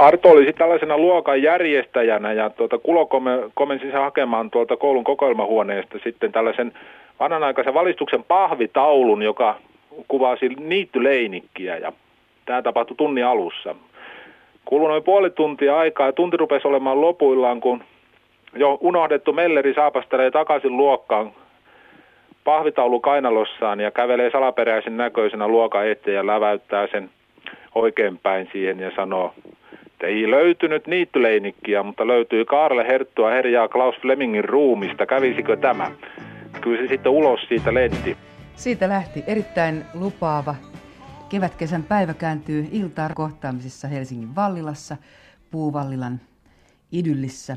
Arto oli tällaisena luokan järjestäjänä ja komensin sen hakemaan tuolta koulun kokoelmahuoneesta sitten tällaisen vanhanaikaisen valistuksen pahvitaulun, joka kuvasi niittyleinikkiä ja tämä tapahtui tunnin alussa. Kului noin puoli tuntia aikaa ja tunti rupesi olemaan lopuillaan, kun jo unohdettu Melleri saapastelee takaisin luokkaan pahvitaulu kainalossaan ja kävelee salaperäisen näköisenä luokan eteen ja läväyttää sen oikeinpäin siihen ja sanoo, että ei löytynyt niittyleinikkiä, mutta löytyi Kaarle Herttua herjaa Klaus Flemingin ruumista. Kävisikö tämä? Kyllä se sitten ulos siitä lenti. Siitä lähti erittäin lupaava. Kevätkesän päivä kääntyy iltaan kohtaamisissa Helsingin Vallilassa, Puuvallilan idyllissä,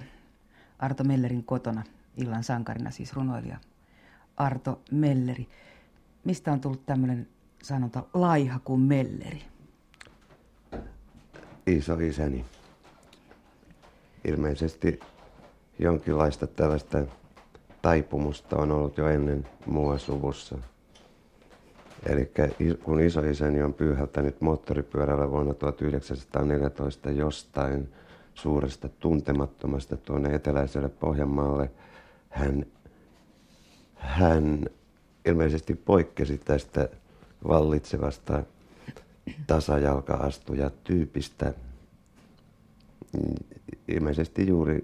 Arto Mellerin kotona, illan sankarina siis runoilija Arto Melleri. Mistä on tullut tämmöinen sanonta laiha kuin Melleri? Iso isäni. Ilmeisesti jonkinlaista tällaista taipumusta on ollut jo ennen mua suvussa. Eli kun isoisäni on pyyhältänyt moottoripyörällä vuonna 1914 jostain suuresta tuntemattomasta tuonne eteläiselle Pohjanmaalle, hän ilmeisesti poikkesi tästä vallitsevasta tasajalka-astujatyypistä. Ilmeisesti juuri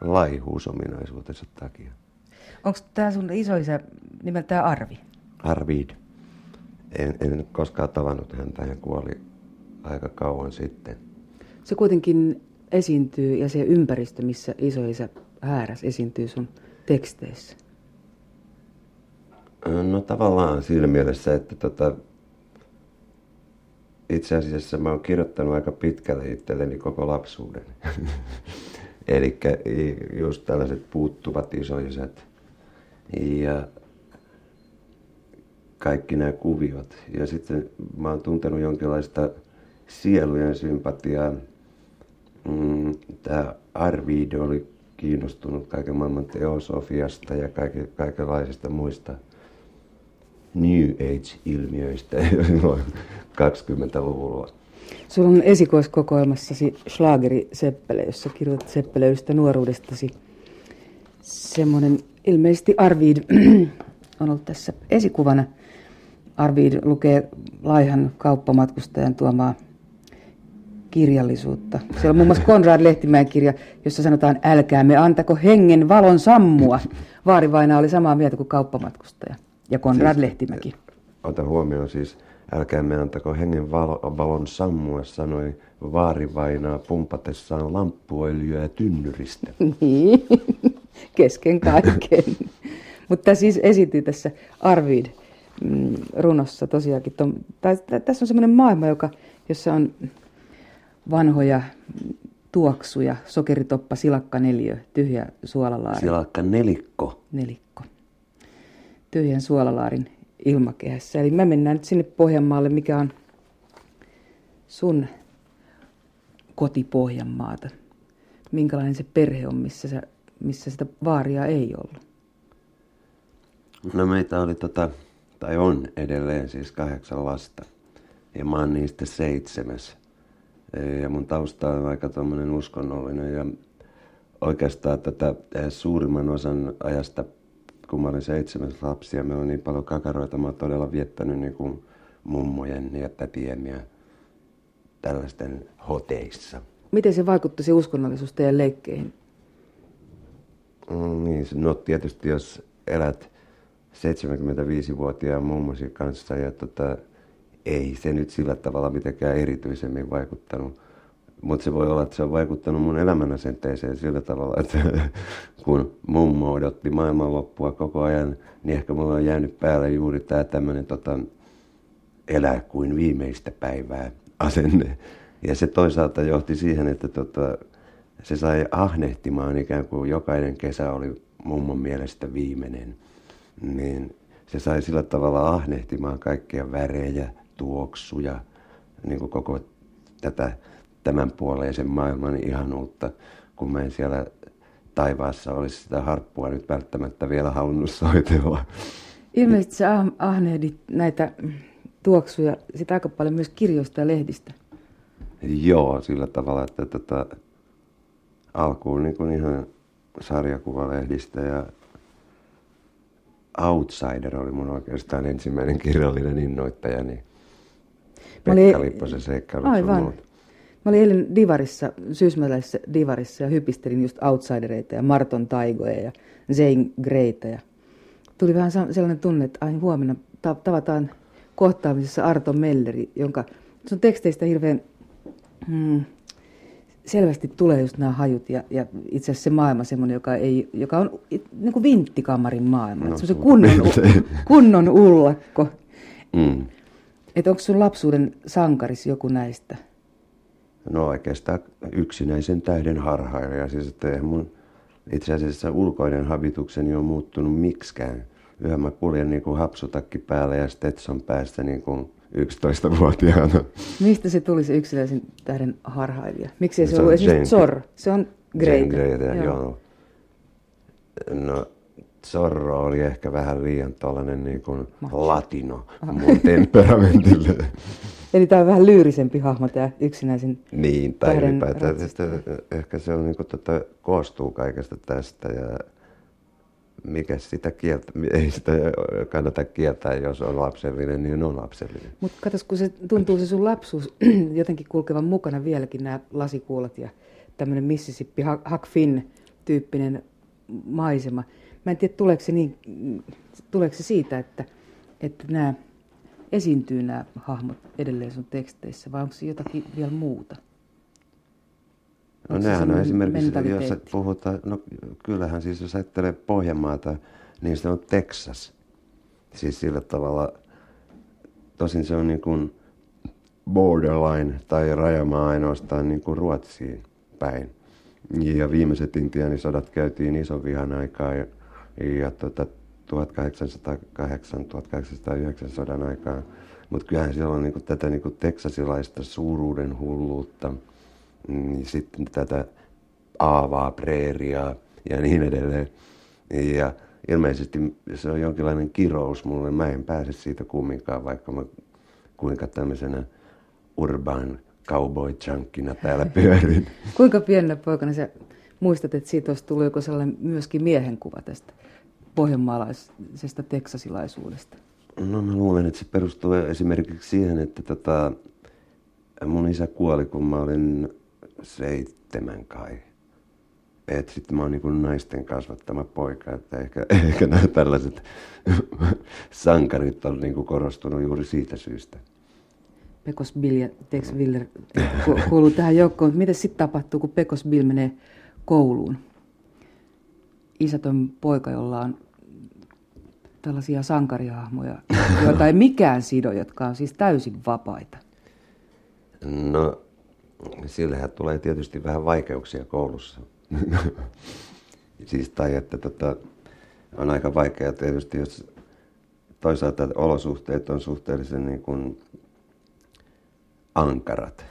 laihuusominaisuutensa takia. Onko tämä sun isoisä nimeltään Arvi? Arvid. En koskaan tavannut häntä, hän kuoli aika kauan sitten. Se kuitenkin esiintyy ja se ympäristö, missä isoisä hääräs, esiintyy sun teksteissä. No tavallaan siinä mielessä, että itse asiassa mä oon kirjoittanut aika pitkälle itselleni koko lapsuuden. Elikkä just tällaiset puuttuvat isoisät ja kaikki nämä kuviot. Ja sitten mä oon tuntenut jonkinlaista sielujen sympatiaa. Tää Arvid oli kiinnostunut kaiken maailman teosofiasta ja kaikenlaisista muista New Age-ilmiöistä 20-luvulla. Sulla on esikoiskokoelmassasi Schlageri-seppele, jossa kirjoitat seppeleystä nuoruudestasi. Semmoinen ilmeisesti Arvid on ollut tässä esikuvana. Arvid lukee laihan kauppamatkustajan tuomaa kirjallisuutta. Siellä on muun muassa Konrad Lehtimäen kirja, jossa sanotaan, älkäämme antako hengen valon sammua. Vaarivaina oli samaa mieltä kuin kauppamatkustaja ja Konrad Lehtimäki. Ota huomioon siis, älkäämme antako hengen valon sammua, sanoi vaarivainaa pumpatessaan lamppuöljyä ja tynnyristä. Niin, kesken kaiken. Mutta siis esiintyy tässä Arvid runossa tosiaankin. Tässä on semmoinen maailma, jossa on vanhoja tuoksuja, sokeritoppa, silakkaneliö, tyhjä suolalaari. Silakkanelikko. Nelikko. Tyhjän suolalaarin ilmakehässä. Eli mä mennään nyt sinne Pohjanmaalle, mikä on sun koti Pohjanmaata. Minkälainen se perhe on, missä sitä vaaria ei ollut? No meitä oli tai on edelleen siis 8 lasta ja mä oon niistä 7. Ja mun tausta on aika tommonen uskonnollinen ja oikeastaan suurimman osan ajasta, kun mä olin 7 lapsi ja meillä on niin paljon kakaroita, mä oon todella viettänyt niinku mummojen ja tätien ja tällaisten hoteissa. Miten se vaikutti se uskonnollisuus teidän leikkeihin? No tietysti jos elät 75-vuotiaan mummosi kanssa ja ei se nyt sillä tavalla mitenkään erityisemmin vaikuttanut. Mutta se voi olla, että se on vaikuttanut mun elämänasenteeseen sillä tavalla, että kun mummo odotti maailmanloppua koko ajan, niin ehkä mulla on jäänyt päälle juuri tää tämmönen elää kuin viimeistä päivää asenne. Ja se toisaalta johti siihen, että se sai ahnehtimaan ikään kuin jokainen kesä oli mummon mielestä viimeinen. Niin se sai sillä tavalla ahnehtimaan kaikkia värejä, tuoksuja, niin kuin koko tämän puoleisen maailman ihanuutta, kun mä en siellä taivaassa olisi sitä harppua nyt välttämättä vielä halunnut soitella. Ilmeisesti sä ahnehdit näitä tuoksuja sit aika paljon myös kirjoista ja lehdistä. Joo, sillä tavalla, että alkuun niin kuin ihan sarjakuvalehdistä ja Outsider oli mun oikeastaan ensimmäinen kirjallinen innoittaja, niin Pekka Lipposen seikkailut sun muut. Mä olin eilen divarissa, syysmäläisessä divarissa ja hypistelin just Outsidereita ja Marton Taigoja ja Jane Greytä. Ja tuli vähän sellainen tunne, että aina huomenna tavataan kohtaamisessa Arto Melleri, jonka sun teksteistä hirveän selvästi tulee just nämä hajut ja itse asiassa se maailma semmoinen, joka on niin kuin vinttikamarin maailma. No, se kunnon ullakko. Mm. Että onko sun lapsuuden sankaris joku näistä? No oikeastaan yksinäisen tähden harhailija. Siis, että eihän mun itse asiassa ulkoinen habitukseni on muuttunut miksikään. Yhä mä kuljen niin kuin hapsutakki päällä ja Stetson päästä niin kuin 11-vuotiaana. Mistä se tuli se yksinäisen tähden harhailija? Miksi se ollut esimerkiksi Zorro? Se on Greytä, joo. No Zorro oli ehkä vähän liian tollainen niin kuin latino mun temperamentille. Eli tämä on vähän lyyrisempi hahmo, tämä yksinäisen niin, tai tähden ylipäätään. Ehkä se on, niin kuin, koostuu kaikesta tästä ja mikä sitä kieltä, ei sitä kannata kieltää, jos on lapsellinen, niin on lapsellinen. Mutta katsos, kun se tuntuu se sun lapsuus jotenkin kulkevan mukana vieläkin nämä lasikuulat ja tämmöinen Mississippi Huck Finn -tyyppinen maisema. Mä en tiedä, tuleeko se siitä, että nämä esiintyy nämä hahmot edelleen sun teksteissä, vai onko se jotakin vielä muuta? No nämähän on esimerkiksi, jos puhutaan, no kyllähän siis jos ajattelee Pohjanmaata, niin se on Texas. Siis sillä tavalla, tosin se on niin kuin borderline tai rajamaa ainoastaan niin kuin Ruotsiin päin. Ja viimeiset intiaanisodat käytiin ison vihan aikaa ja 1808-1809 sodan aikaa. Mutta kyllähän siellä on niinku tätä niinku teksasilaista suuruuden hulluutta, sitten tätä aavaa, preeriaa ja niin edelleen. Ja ilmeisesti se on jonkinlainen kirous mulle. Mä en pääse siitä kumminkaan, vaikka mä kuinka tämmöisenä urban cowboy-junkkina täällä pyörin. Kuinka pienenä poikana sä muistat, että siitä olisi tullut joku sellainen myöskin miehen kuva tästä pohjanmaalaisesta teksasilaisuudesta? No mä luulen, että se perustuu esimerkiksi siihen, että mun isä kuoli, kun mä olin 7 kai. Et sit mä oon niinku naisten kasvattama poika, että ehkä nämä tällaiset sankarit on niinku korostunut juuri siitä syystä. Pecos Bill ja Tex Willer kuuluu tähän joukkoon. Mitä sitten tapahtuu, kun Pecos Bill menee kouluun? Isätön poika, jolla on tällaisia sankarihahmoja, joita ei mikään sido, jotka on siis täysin vapaita. No, sillähän tulee tietysti vähän vaikeuksia koulussa. Siis tai että on aika vaikea tietysti, jos toisaalta olosuhteet on suhteellisen niin kuin ankarat,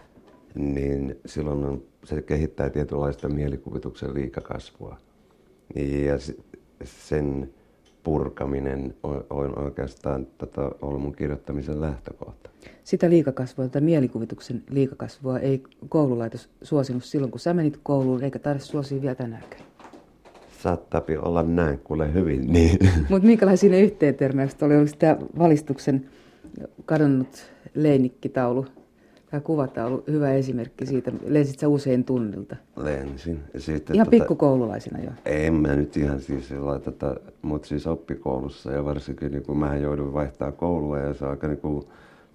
niin silloin se kehittää tietynlaista mielikuvituksen liikakasvua. Ja sen purkaminen on oikeastaan ollut mun kirjoittamisen lähtökohta. Sitä liikakasvua, tätä mielikuvituksen liikakasvua ei koululaitos suosinut silloin, kun sä menit kouluun, eikä tarvitse suosia vielä tänäänkään. Saattaa olla näin, kuule hyvin niin. Mutta minkälaisia ne yhteentörmäykset oli? Oliko tämä valistuksen kadonnut leinikkitaulu tai kuvataulu hyvä esimerkki siitä? Lensit sä usein tunnilta? Lensin. Sitten ihan pikkukoululaisena jo? En mä nyt ihan siis sillä mutta siis oppikoulussa ja varsinkin niin kun mähän jouduin vaihtaa koulua ja se on aika niin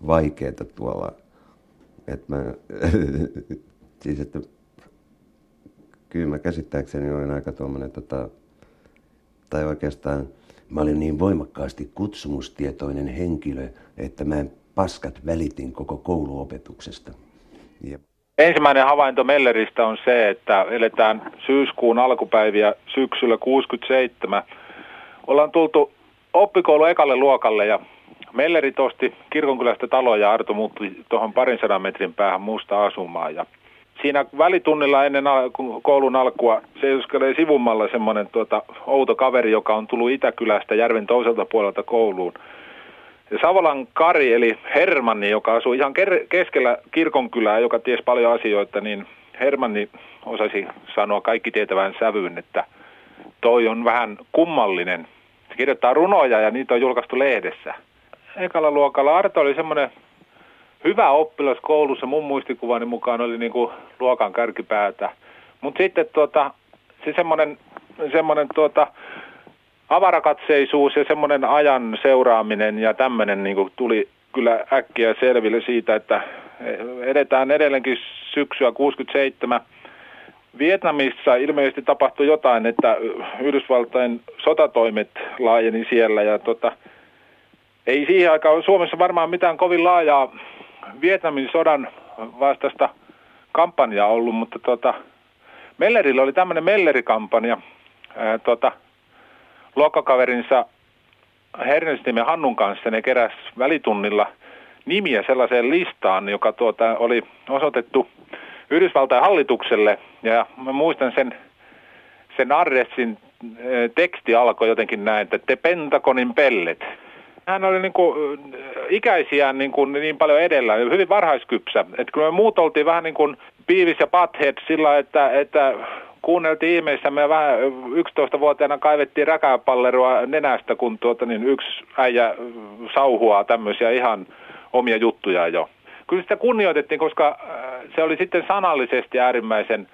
vaikeeta tuolla. Et mä, siis että kyllä mä käsittääkseni olin aika tuommoinen tai oikeastaan mä olin niin voimakkaasti kutsumustietoinen henkilö, että mä paskat välitin koko kouluopetuksesta. Jep. Ensimmäinen havainto Melleristä on se, että eletään syyskuun alkupäiviä syksyllä 1967. Ollaan tultu oppikoulun ekalle luokalle ja Mellerit osti Kirkonkylästä taloa ja Arto muuttui tuohon 200 metrin päähän musta asumaan. Ja siinä välitunnilla ennen koulun alkua seisoskelee sivummalla semmoinen outo kaveri, joka on tullut Itäkylästä järven toiselta puolelta kouluun. Savolan Kari eli Hermanni, joka asui ihan keskellä Kirkonkylää, joka tiesi paljon asioita, niin Hermanni osasi sanoa kaikki tietävän sävyyn, että toi on vähän kummallinen. Se kirjoittaa runoja ja niitä on julkaistu lehdessä. Ekalla luokalla Arto oli semmoinen hyvä oppilas koulussa, mun muistikuvani mukaan oli niinku luokan kärkipäätä. Mutta sitten se semmoinen avarakatseisuus ja semmoinen ajan seuraaminen ja tämmöinen niinku tuli kyllä äkkiä selville siitä, että edetään edelleenkin syksyä 67. Vietnamissa ilmeisesti tapahtui jotain, että Yhdysvaltain sotatoimet laajeni siellä ja ei siihen aikaan Suomessa varmaan mitään kovin laajaa Vietnamin sodan vastaista kampanjaa ollut, mutta Mellerillä oli tämmöinen Melleri-kampanja luokkakaverinsa Hernesnimen Hannun kanssa. Ne keräs välitunnilla nimiä sellaiseen listaan, joka oli osoitettu Yhdysvaltain hallitukselle, ja mä muistan sen adressin teksti alkoi jotenkin näin, että te Pentagonin pellet. Hän oli ikäisiään niin paljon edellä, hyvin varhaiskypsä. Et kun me muut oltiin vähän niin kuin Beavis ja Butthead sillä, että kuunneltiin ihmeissä, me vähän 11-vuotiaana kaivettiin räkäpallerua nenästä, kun yksi äijä sauhuaa tämmöisiä ihan omia juttuja jo. Kyllä sitä kunnioitettiin, koska se oli sitten sanallisesti äärimmäisen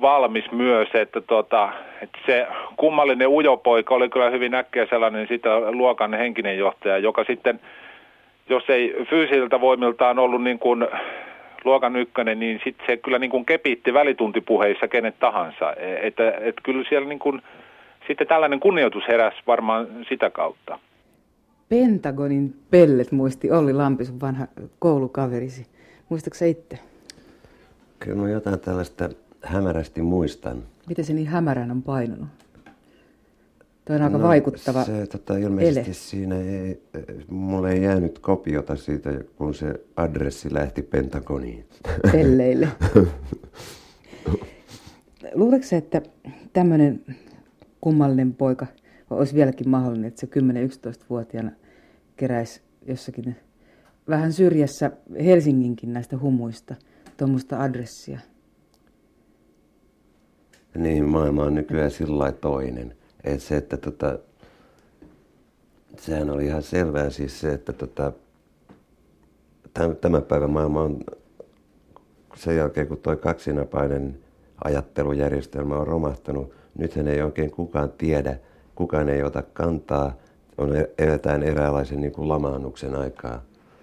valmis myös, että se kummallinen ujopoika oli kyllä hyvin äkkiä sellainen sitä luokan henkinen johtaja, joka sitten, jos ei fyysisiltä voimiltaan ollut niin kuin luokan ykkönen, niin sitten se kyllä niin kuin kepitti välituntipuheissa kenet tahansa. Että kyllä siellä niin kuin sitten tällainen kunnioitus heräsi varmaan sitä kautta. Pentagonin pellet muisti Olli Lampi, sun vanha koulukaverisi. Muistatko sä itse? Kyllä mä jotain tällaista hämärästi muistan. Miten se niin hämärän on painunut? Toi on aika vaikuttava se, ilmeisesti ele. Siinä mulle ei jäänyt kopiota siitä, kun se adressi lähti Pentagoniin. Pelleille. Luuletko sä, että tämmöinen kummallinen poika olisi vieläkin mahdollinen, että se 10-11-vuotiaana keräisi jossakin vähän syrjässä Helsinginkin näistä humuista tuommoista adressia? Niin, maailma on nykyään sillä lailla toinen. Että se, että sehän oli ihan selvää siis se, että tämän päivän maailma on sen jälkeen, kun toi kaksinapainen ajattelujärjestelmä on romahtanut, nythän ei oikein kukaan tiedä, kukaan ei ota kantaa, eletään eräänlaisen niin kuin lamaannuksen aikaa.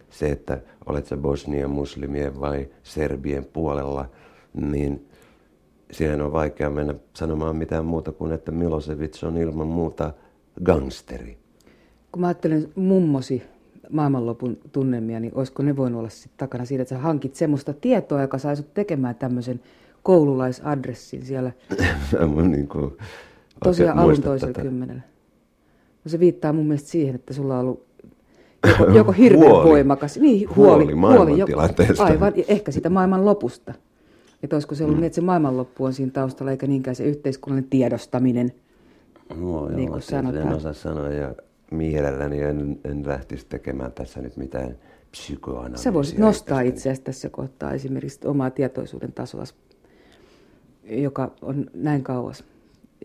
Se, että olet sä Bosnian muslimien vai serbien puolella, niin siihen on vaikea mennä sanomaan mitään muuta kuin, että Milosevic on ilman muuta gangsteri. Kun mä ajattelen mummosi maailmanlopun tunnelmia, niin olisiko ne voinut olla sit takana siitä, että sä hankit semmoista tietoa, joka sai sut tekemään tämmöisen koululaisadressin siellä? Tosiaan alun toisella kymmenellä. No se viittaa mun mielestä siihen, että sulla on ollut joko hirveän voimakas huoli maailmantilanteesta. Aivan, ehkä sitä maailman lopusta. Että olisiko se ollut niin, että se maailmanloppu on siinä taustalla, eikä niinkään se yhteiskunnallinen tiedostaminen. No niin kuin sanotaan. En osaa sanoa, ja mielelläni en lähtisi tekemään tässä nyt mitään psykoanalyysiä. Sä voisit nostaa itseäsi tässä kohtaa esimerkiksi omaa tietoisuuden tasoa, joka on näin kauas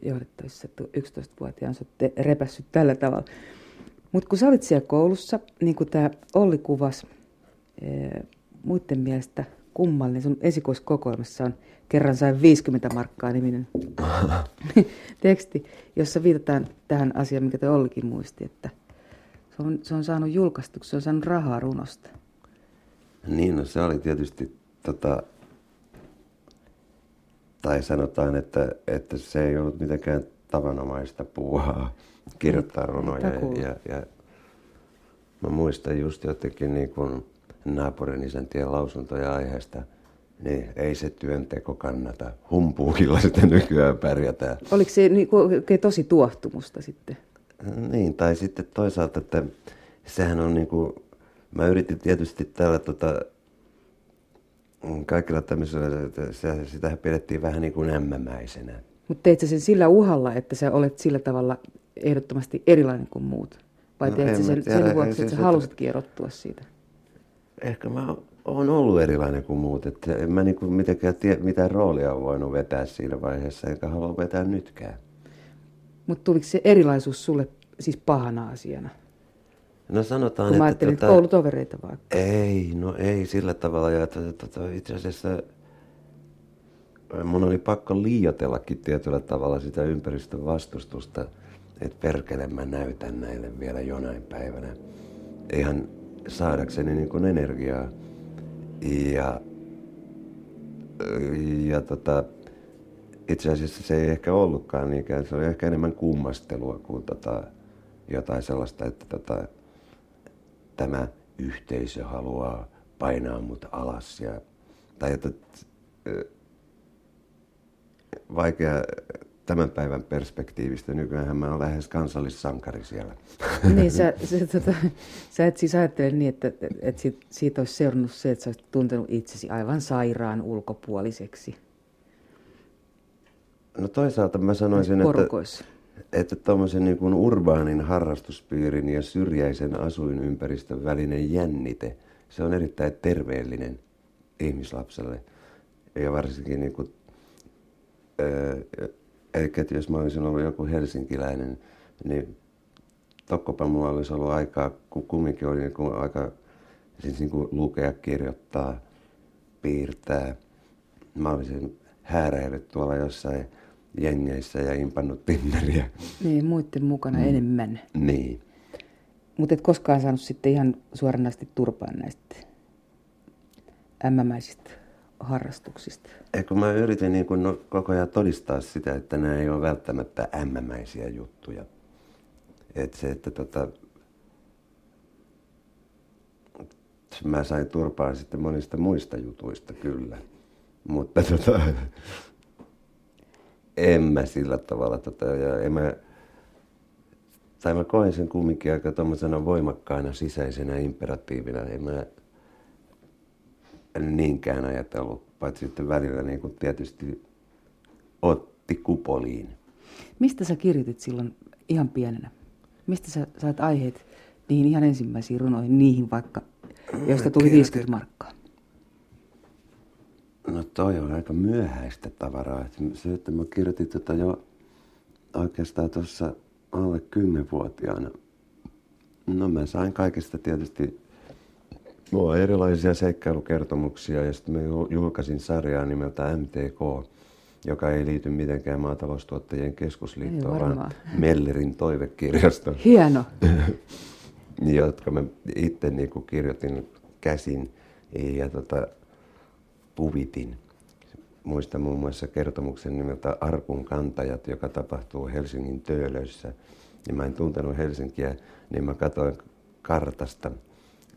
johdettavissa, että 11-vuotiaan sä oot repässyt tällä tavalla. Mutta kun sä olit siellä koulussa, niin kuin tämä Olli kuvasi, muiden mielestä kummallinen, sun esikoiskokoelmassa on Kerran sain 50 markkaa -niminen teksti, jossa viitataan tähän asiaan, mikä te Ollikin muisti, että se on saanut julkaistuksi, se on saanut rahaa runosta. Niin, no se oli tietysti tai sanotaan, että se ei ollut mitenkään tavanomaista puuhaa kirjoittaa runoja. Ja mä muistan just jotenkin niin kuin naapurin isäntien lausuntoja aiheesta, niin ei se työnteko kannata. Humpuukilla sitä nykyään pärjätään. Oliko se niin tosi tuohtumusta sitten? Niin, tai sitten toisaalta, että sehän on niin kuin, mä yritin tietysti täällä kaikilla tämmöisillä, sitä pidettiin vähän niin kuin ämmämäisenä. Mutta teit sä sen sillä uhalla, että sä olet sillä tavalla ehdottomasti erilainen kuin muut? Vai teet sä sen vuoksi, että sä halusitkin erottua siitä? Ehkä mä oon ollut erilainen kuin muut. Että en mä niinku mitenkään mitään roolia on voinut vetää siinä vaiheessa, enkä halua vetää nytkään. Mutta tuliko se erilaisuus sulle siis pahana asiana? No sanotaan, kun mä ajattelin, että koulutovereita vaikka. Ei, no ei sillä tavalla. Ja itse asiassa mun oli pakko liioitellakin tietyllä tavalla sitä ympäristön vastustusta, että perkele mä näytän näille vielä jonain päivänä ihan saadakseni niin kuin energiaa. Ja itse asiassa se ei ehkä ollutkaan niinkään, se oli ehkä enemmän kummastelua kuin jotain sellaista, että tämä yhteisö haluaa painaa mut alas. Vaikea tämän päivän perspektiivistä. Nykyäänhän mä oon lähes kansallissankari siellä. Niin, sä et siis ajattele niin, että siitä olisi seurannut se, että sä olisit tuntenut itsesi aivan sairaan ulkopuoliseksi. No toisaalta mä sanoisin, että tommosen niin kuin urbaanin harrastuspiirin ja syrjäisen asuinympäristön välinen jännite, se on erittäin terveellinen ihmislapselle. Ja varsinkin niin kuin, eli jos mä olisin ollut joku helsinkiläinen, niin tokkopa mulla olisi ollut aikaa, kun kumminkin oli niin kuin aika siis niin kuin lukea, kirjoittaa, piirtää. Mä olisin hääräillyt tuolla jossain jengeissä ja impannut Tinderiä. Niin, muiden mukana enemmän. Niin. Mutta et koskaan saanut sitten ihan suoranaisesti turpaan näistä ämmämäisistä harrastuksista. Eikö mä yritin niin kun koko ajan todistaa sitä, että nämä ei ole välttämättä ämmämäisiä juttuja. Että se, että mä sain turpaan sitten monista muista jutuista kyllä. Mutta en mä sillä tavalla ja mä koen sen kumminkin aika tommosena voimakkaana sisäisenä imperatiivina. En mä niinkään ajatellut, paitsi sitten välillä niin kuin tietysti otti kupoliin. Mistä sä kirjoitit silloin ihan pienenä? Mistä sä sait aiheet niihin ihan ensimmäisiin runoihin, niihin vaikka, joista tuli 50 markkaa? No toi on aika myöhäistä tavaraa. Se, että mä kirjoitin jo oikeastaan tuossa alle 10-vuotiaana. No mä sain kaikesta tietysti erilaisia seikkailukertomuksia ja sitten mä julkaisin sarjaa nimeltä MTK, joka ei liity mitenkään Maataloustuottajien keskusliittoon, vaan Mellerin toivekirjaston. Hieno! Jotka mä itse niinku kirjoitin käsin ja puvitin. Muistan muun muassa kertomuksen nimeltä Arkun kantajat, joka tapahtuu Helsingin Töölössä. Ja mä en tuntenut Helsinkiä, niin mä katsoin kartasta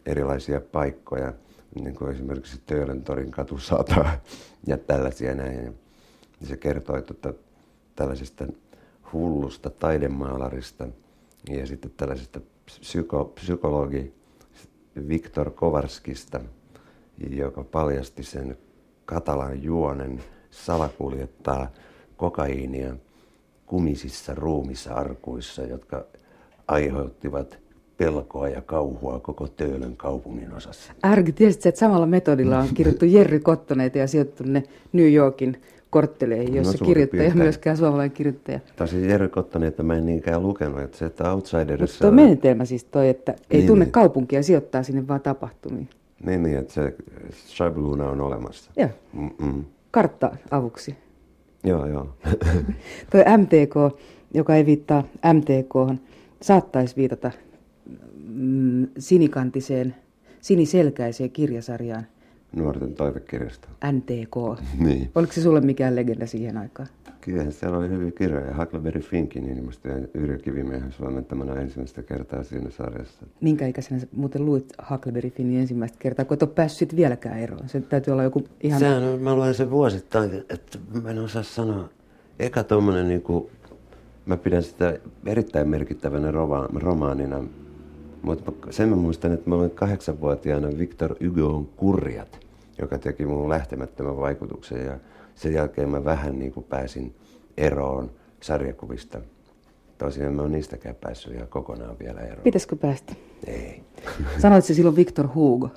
erilaisia paikkoja, niin kuin esimerkiksi Töölöntorin katu 100 ja tällaisia näin. Ja se kertoi tällaisesta hullusta taidemaalarista ja sitten tällaisesta psykologi Viktor Kovarskista, joka paljasti sen katalan juonen salakuljettaa kokaiinia kumisissa ruumisarkuissa, jotka aiheuttivat pelkoa ja kauhua koko Töölön kaupungin osassa. Arki, tiesitkö, että samalla metodilla on kirjoittu Jerry Cottoneita ja sijoittu ne New Yorkin kortteleihin, jossa kirjoittaja, myöskään suomalainen kirjoittaja. Tosi Jerry Cottoneita mä en niinkään lukenut, että se, että outsiderissa... Mutta tuo menetelmä siis toi, että ei niin, tunne kaupunkia ja sijoittaa sinne vaan tapahtumiin. Niin, että se shabluuna on olemassa. Joo. Kartta avuksi. Joo. Toi MTK, joka ei viittaa MTK:hon, saattaisi viitata sinikantiseen, siniselkäiseen kirjasarjaan. Nuorten toivekirjasto. NTK. Niin. Oliko se sulle mikään legenda siihen aikaan? Kyllä, siellä oli hyviä kirjoja. Huckleberry Finkin ilmestyi Yrjö Kivimiehen suomentamana ensimmäistä kertaa siinä sarjassa. Minkä ikäisenä sä muuten luit Huckleberry Finnin ensimmäistä kertaa, kun et ole päässyt vieläkään eroon? Se täytyy olla joku ihan... Sehän, mä luen sen vuosittain, että mä en osaa sanoa. Eka tommonen, niin kuin, mä pidän sitä erittäin merkittävänä romaanina. Mutta sen mä muistan, että mä olin 8-vuotiaana Viktor Hugon Kurjat, joka teki mun lähtemättömän vaikutuksen. Ja sen jälkeen mä vähän niin kuin pääsin eroon sarjakuvista. Tosin en ole niistäkään päässyt ihan kokonaan vielä eroon. Pitäisikö päästä? Ei. Sanoitko silloin Viktor Hugo?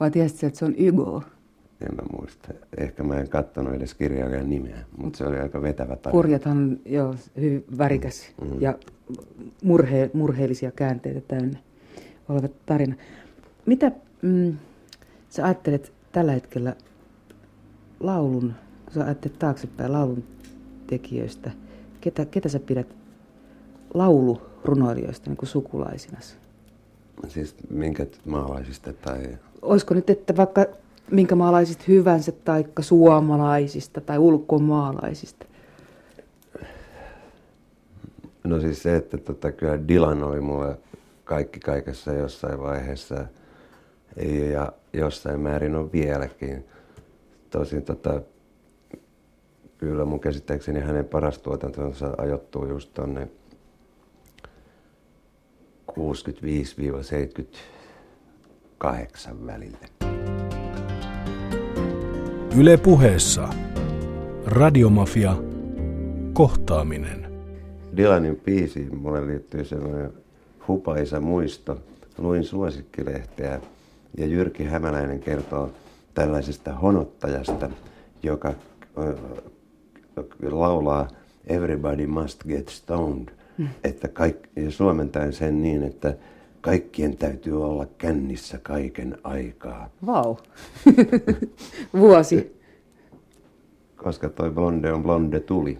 Vai tiesitkö, että se on Hugo? En mä muista. Ehkä mä en kattonut edes kirjailijan nimeä, mutta se oli aika vetävä tarina. Kurjathan, joo, hyvin värikäs ja murheellisia käänteitä täynnä oleva tarina. Mitä sä ajattelet tällä hetkellä laulun, sä ajattelet taaksepäin laulun tekijöistä? Ketä sä pidät laulurunoilijoista niin kuin sukulaisinasi? Siis minkä maalaisista tai... Olisiko nyt, että vaikka minkä maalaisista hyvänsä, taikka suomalaisista tai ulkomaalaisista? No siis se, että kyllä Dylan oli mulle kaikki kaikessa jossain vaiheessa ja jossain määrin on vieläkin. Tosin kyllä mun käsittääkseni hänen paras tuotantonsa ajoittuu just tonne 65-78 välille. Yle Puheessa Radiomafia kohtaaminen. Dylanin biisiin mulle liittyy semmoinen hupaisa muisto. Luin Suosikkilehteä ja Jyrki Hämäläinen kertoo tällaisesta honottajasta, joka laulaa Everybody Must Get Stoned, että ja suomentaen sen niin, että kaikkien täytyy olla kännissä kaiken aikaa. Vau. Vuosi. Koska toi Blonde on Blonde tuli.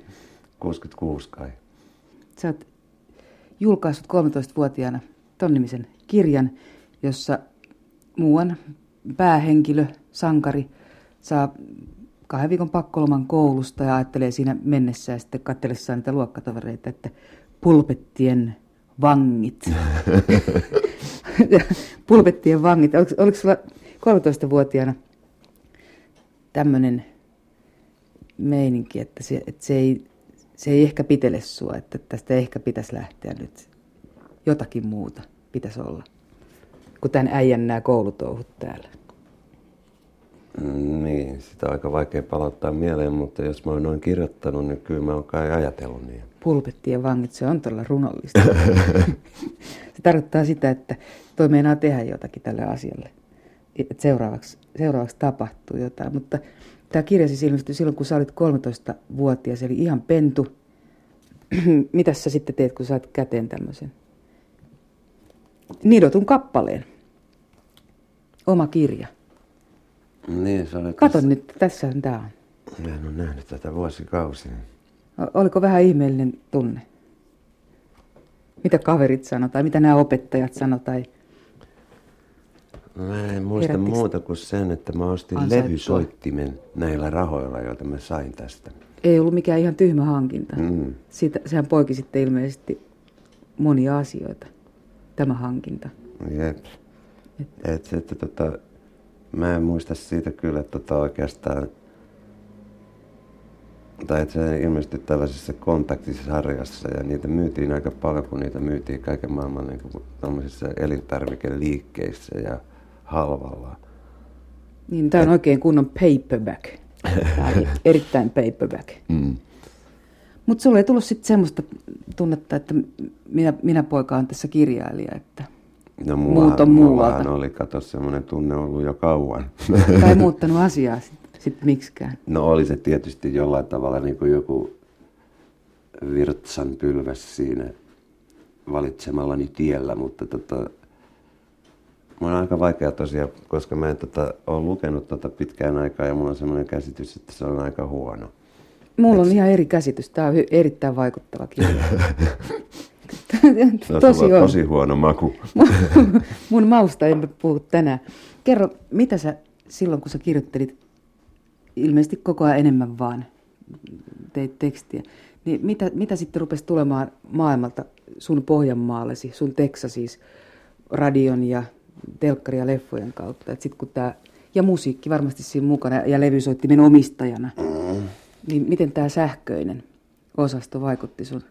66 kai. Sä oot julkaissut 13-vuotiaana tonnimisen kirjan, jossa muuan päähenkilö, sankari, saa 2 viikon pakkoloman koulusta ja ajattelee siinä mennessä ja sitten katselessaan niitä luokkatovereita, että pulpettien vangit. Pulpettien vangit. Oliko sulla 13-vuotiaana tämmöinen meininki, että se ei ehkä pitele sua, että tästä ehkä pitäisi lähteä nyt jotakin muuta pitäisi olla, kun tämän äijän nämä koulutouhut täällä? Niin, sitä on aika vaikea palauttaa mieleen, mutta jos mä oon noin kirjoittanut, niin kyllä mä oon kai ajatellut niin. Pulpettien vangit, se on todella runollista. Se tarkoittaa sitä, että toi meinaa tehdä jotakin tälle asialle. Et seuraavaksi tapahtuu jotain, mutta tämä kirja siis ilmestyi silloin, kun sä olit 13-vuotias, eli ihan pentu. Mitäs sä sitten teet, kun saat käteen tämmöisen nidotun kappaleen? Oma kirja. Niin, kato nyt, tässä on tämä. Mä en ole nähnyt tätä vuosikausia. Oliko vähän ihmeellinen tunne? Mitä kaverit sanoi tai mitä nämä opettajat sanoi? Tai... Mä en muista muuta kuin sen, että mä ostin levysoittimen näillä rahoilla, joita mä sain tästä. Ei ollut mikään ihan tyhmä hankinta. Sehän poiki sitten ilmeisesti monia asioita, tämä hankinta. Jep. Mä en muista siitä kyllä oikeastaan, tai että se ilmestyi tällaisessa kontaktisarjassa ja niitä myytiin aika paljon, kun niitä myytiin kaiken maailman tämmöisissä elintarvikeliikkeissä ja halvalla. Niin, tää on oikein kunnon paperback. Erittäin paperback. Mutta sulla ei tullut sitten semmoista tunnetta, että minä poika on tässä kirjailija, että... No mullahan oli, kato, semmoinen tunne ollut jo kauan. Tai muuttanut asiaa sitten miksikään? No oli se tietysti jollain tavalla niin kuin joku virtsan pylväs siinä valitsemallani tiellä, mutta mun on aika vaikea tosiaan, koska mä en ole lukenut pitkään aikaa ja mulla on semmoinen käsitys, että se on aika huono. Mulla on ihan eri käsitys. Tää on erittäin vaikuttava kirja. Tosi huono maku. Mun mausta en puhu tänään. Kerro, mitä sä silloin, kun sä kirjoittelit ilmeisesti koko ajan enemmän vaan teit tekstiä, niin mitä sitten rupesi tulemaan maailmalta sun Pohjanmaallesi, sun Teksa siis, radion ja telkkari ja leffojen kautta? Et sit kun ja musiikki varmasti siinä mukana ja levysoittimen omistajana, niin miten tää sähköinen osasto vaikutti sun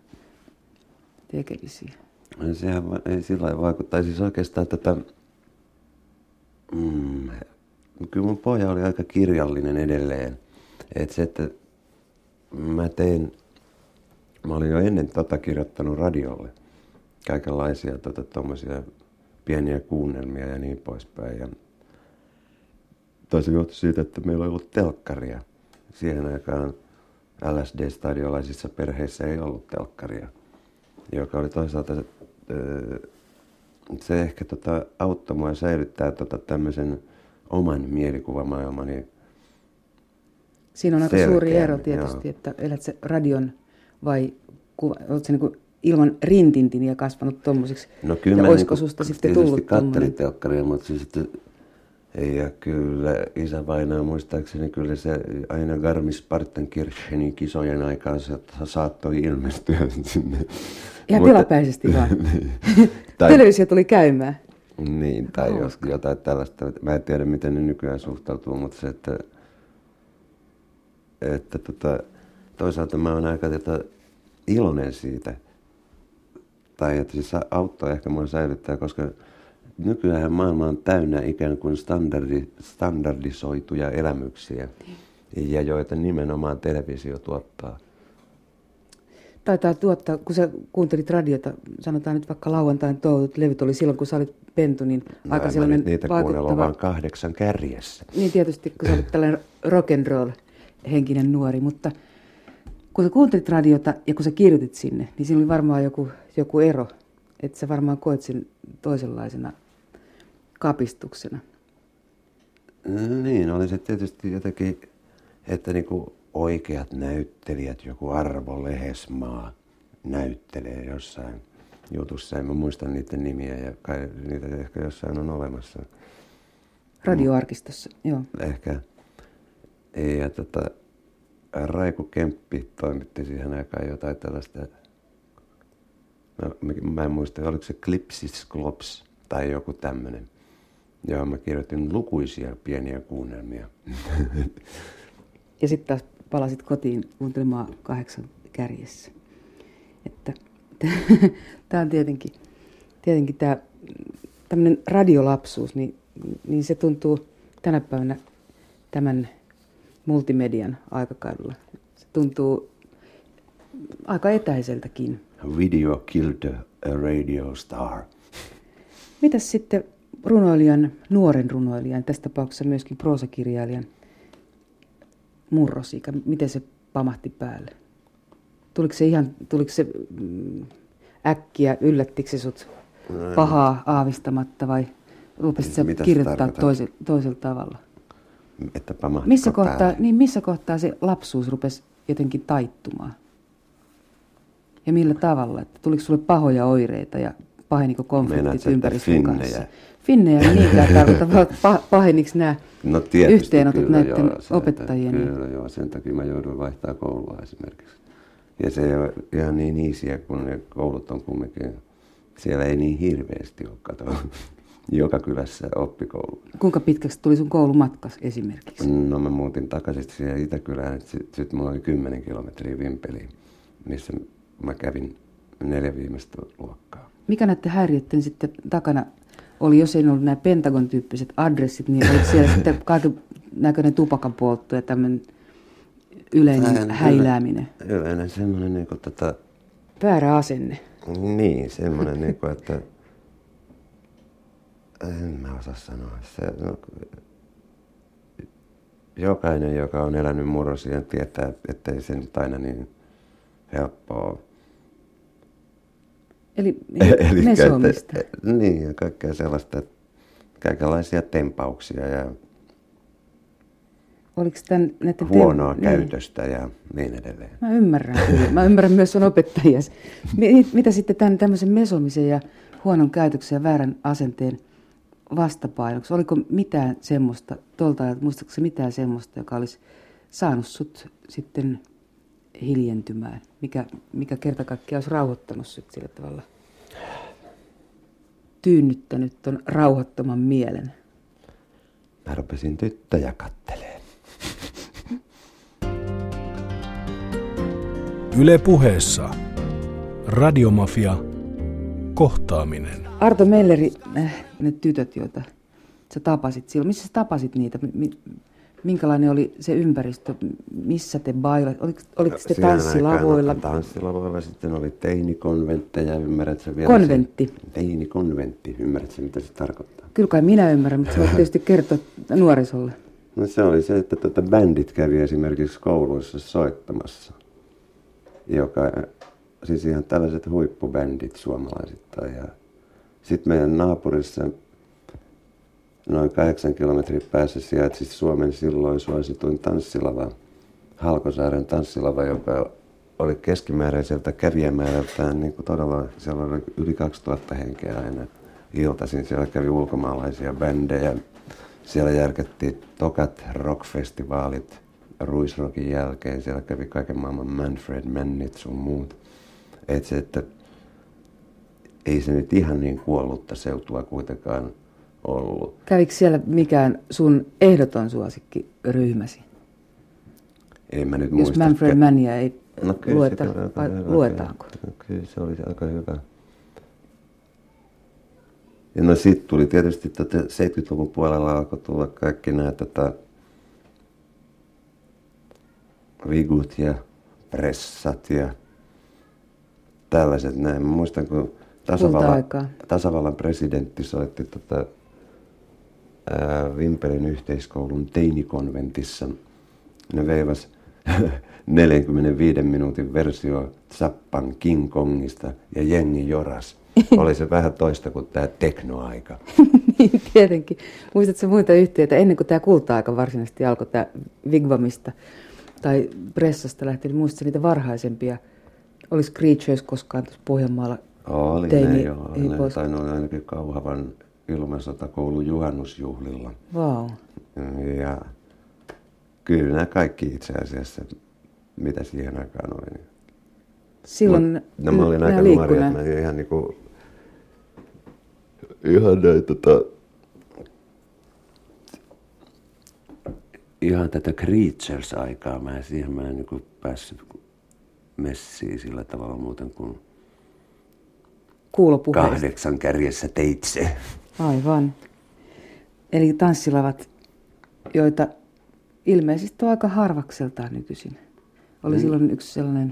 tekemisiä? Sehän ei sillä lailla vaikuttaa. Siis oikeastaan kyllä mun pohja oli aika kirjallinen edelleen. Että mä tein Mä olin jo ennen tätä kirjoittanut radiolle kaikenlaisia tuommoisia pieniä kuunnelmia ja niin poispäin. Ja toisin johtui siitä, että meillä ei ollut telkkaria. Siihen aikaan LSD-stadiolaisissa perheissä ei ollut telkkaria, joka oli toisaalta se ehkä auttoi mua säilyttää tämmöisen oman mielikuvamaailmani. Siinä on aika suuri ero tietysti, että elät se radion vai oletko niinku ilman rintintiniä kasvanut tommosiksi? No kyllä mä tietysti kattelin telkkaria, mutta siis sitten... Ja kyllä isävainaa muistaakseni kyllä se aina Garmisch-Partenkirchenin kisojen aikaan saattoi ilmestyä sinne. Ihan tilapäisesti vaan. Televisio tuli käymään. Niin, tai jos jotain tällaista. Mä en tiedä miten ne nykyään suhtautuu, mutta se, että toisaalta mä oon aika iloinen siitä. Tai että siis auttoi ehkä mua säilyttää, koska nykyään maailma on täynnä ikään kuin standardisoituja elämyksiä, ja joita nimenomaan televisio tuottaa. Taitaa tuottaa, kun sä kuuntelit radiota, sanotaan nyt vaikka lauantain toivotut levyt oli silloin, kun sä olit pentu, niin aika sellainen niitä kuunnellaan vaan 8 kärjessä. Niin tietysti, kun sä olit tällainen rock'n'roll-henkinen nuori, mutta kun sä kuuntelit radiota ja kun sä kirjoitit sinne, niin siinä oli varmaan joku ero. Että sä varmaan koet sen toisenlaisena kapistuksena. No niin, oli se tietysti jotenkin, että niinku oikeat näyttelijät, joku Arvo Lehesmaa näyttelee jossain jutussa. En mä muista niiden nimiä ja kai niitä ehkä jossain on olemassa. Radioarkistossa, joo. Ehkä. Ja Raiku Kemppi toimitti siihen aikaan jotain tällaista... No, mä en muista, oliko se Klipsis Klops tai joku tämmöinen. Joo, mä kirjoitin lukuisia pieniä kuunnelmia. Ja sitten taas palasit kotiin kuuntelemaan 8 kärjessä. Että tää on tietenkin tää tämmönen radiolapsuus, niin se tuntuu tänä päivänä tämän multimedian aikakaudella. Se tuntuu aika etäiseltäkin. Video killed a radio star. Mitäs sitten runoilijan, nuoren runoilijan, tässä tapauksessa myöskin proosakirjailijan murrosikä, miten se pamahti päälle? Tuliko se äkkiä, yllättikö se sut pahaa aavistamatta vai rupesit sä kirjoittaa toisella tavalla? Että pamahtiko päälle? Niin missä kohtaa se lapsuus rupesi jotenkin taittumaan? Ja millä tavalla? Että tuliko sulle pahoja oireita ja paheniko konfliktit ympäristön kanssa? Finnejä ei niinkään tarkoita, paheniksi nämä no yhteenotot näiden opettajien? Kyllä joo, sen takia mä jouduin vaihtaa koulua esimerkiksi. Ja se ei ole ihan niin iisiä, kun ne koulut on kumminkin, siellä ei niin hirveästi ole katoa. Joka kylässä oppikoulu. Kuinka pitkäksi tuli sun koulumatka esimerkiksi? No mä muutin takaisin siihen Itäkylään, sitten mulla oli 10 kilometriä Vimpeliin, missä... Mä kävin 4 viimeistä luokkaa. Mikä näiden häiriöiden sitten takana oli, jos ei ollut nämä Pentagon-tyyppiset adressit, niin oliko siellä sitten kaiken näköinen tupakanpoltto ja tämmöinen yleinen häilääminen? Yleinen semmoinen niinku väärä asenne. Niin, semmoinen niinku, että... En mä osaa sanoa. Jokainen, joka on elänyt murrosien, tietää, ettei se nyt aina niin... helppoa. Eli mesomista. Niin, ja kaikkea sellaista, kaikenlaisia tempauksia ja huonoa käytöstä ja niin edelleen. Mä ymmärrän. Mä ymmärrän myös sun opettajia. Mitä sitten tämän tämmöisen mesomisen ja huonon käytöksen ja väärän asenteen vastapainoksi? Oliko mitään semmoista, tuolta ajalta, muistatko sä mitään semmoista, joka olisi saanut sut sitten... hiljentymään? Mikä kerta kaikkiaan olisi rauhoittanut sut sillä tavalla? Tyynnyttänyt ton rauhoittoman mielen. Mä rupesin tyttöjä katteleen. Yle Puheessa. Radiomafia. Kohtaaminen. Arto Melleri, ne tytöt, joita sä tapasit silloin. Missä sä tapasit niitä? Minkälainen oli se ympäristö, missä te bailat? Oliko te tanssilavoilla? Tanssilavoilla, sitten oli teinikonventteja, ymmärrätkö vielä? Konventti. Teinikonventti, ymmärrätkö mitä se tarkoittaa? Kyllä kai minä ymmärrän, mutta sä voit tietysti kertoa nuorisolle. No se oli se, että bändit kävi esimerkiksi kouluissa soittamassa, siis ihan tällaiset huippubändit suomalaisittain. Sitten meidän naapurissa noin 8 kilometrin päässä sijaitsi Suomen silloin suosituin tanssilava, Halkosaaren tanssilava, joka oli keskimääräiseltä kävijämäärältään niin kuin todella, siellä oli yli 2000 henkeä aina iltaisin. Siellä kävi ulkomaalaisia bändejä. Siellä järkättiin tokat rockfestivaalit Ruisrokin jälkeen. Siellä kävi kaiken maailman Manfred Mannit sun muut. Että ei se nyt ihan niin kuollutta seutua kuitenkaan ollut. Kävikö siellä mikään sun ehdoton suosikki ryhmäsi? En mä nyt muista. Jos Manfred Mannia ei luetaanko? Kyllä se oli aika hyvä. Ja no sitten tuli tietysti 70-luvun puolella alkoi tulla kaikki nämä vigut ja pressat ja tällaiset näin. Mä muistan, kun tasavallan presidentti soitti Vimpelin yhteiskoulun teinikonventissa. Ne veivas 45 minuutin versio Zappan King Kongista ja jengi joras. Oli se vähän toista kuin tämä teknoaika. Niin, tietenkin. Muistatko muita yhtiöitä ennen kuin tämä kulta-aika varsinaisesti alkoi, tämä Vigvamista tai Pressasta lähti, niin muistatko niitä varhaisempia? Oli Screechers koskaan tuossa Pohjanmaalla? Oli teini, ne joo. Tai ne oli ainakin Kauhavan ilmasotakoulun juhannusjuhlilla. Vau. Wow. Ja kyllä nämä kaikki itse asiassa, mitä siihen aikaan oli. Silloin mä olin aika nuori, että mä ihan niinku ihan tätä Creatures-aikaa mä en niinku päässyt messiin sillä tavalla muuten kuin kuulopuheista. 8 kärjessä teitse. Aivan. Eli tanssilavat, joita ilmeisesti on aika harvakseltaan nykyisin. Oli silloin yksi sellainen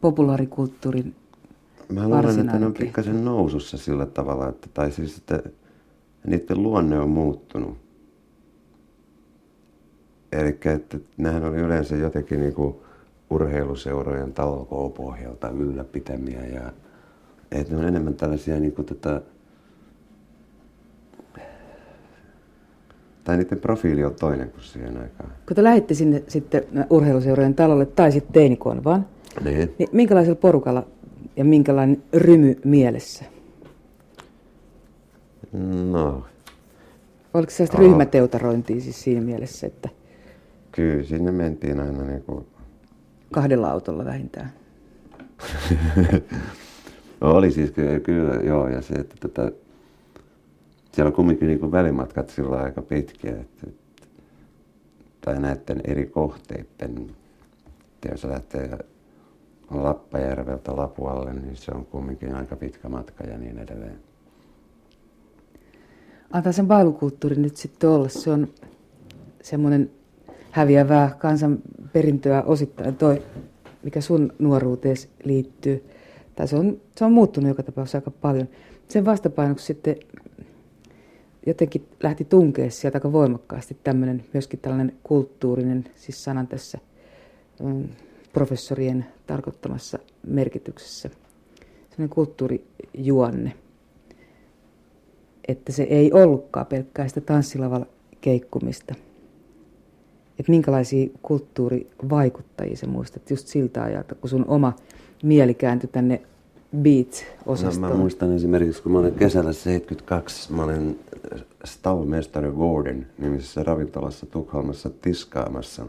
populaarikulttuurin varsinainen. Mä luulen, että ne on pikkasen nousussa sillä tavalla, että niiden luonne on muuttunut. Elikkä, että nämähän oli yleensä jotenkin niinku urheiluseurojen talkoopohjalta ylläpitämiä ja että ne on enemmän tällaisia niinku tai niiden profiili on toinen kuin siihen aikaan. Kun te lähditte sinne sitten urheiluseurojen talolle tai sitten teinikonvaan, niin minkälaisella porukalla ja minkälainen rymy mielessä? No. Oliko sellaista ryhmäteutarointia siis siinä mielessä, että... Kyllä, sinne mentiin aina niinku... 2 autolla vähintään. Oli siis kyllä, joo, ja se, että siellä on kumminkin niinku välimatkat sillä aika pitkiä, tai näiden eri kohteiden, jos lähtee Lappajärveltä Lapualle, niin se on kumminkin aika pitkä matka ja niin edelleen. Antaa sen bailukulttuuri nyt sitten olla. Se on semmoinen häviävää kansanperintöä osittain toi, mikä sun nuoruuteesi liittyy. Tai se on muuttunut joka tapauksessa aika paljon. Sen vastapainoksi sitten jotenkin lähti tunkea sieltä aika voimakkaasti tämmöinen myöskin tällainen kulttuurinen, siis sanan tässä professorien tarkoittamassa merkityksessä. Sellainen kulttuurijuonne, että se ei ollutkaan pelkkää sitä tanssilavalla keikkumista. Että minkälaisia kulttuurivaikuttajia sä muistat just siltä ajalta, kun sun oma mieli kääntyi tänne beat-osastoon? No, mä muistan esimerkiksi, kun mä olin kesällä 72, mä olin Stavmestari Gordon nimisessä ravintolassa Tukholmassa tiskaamassa.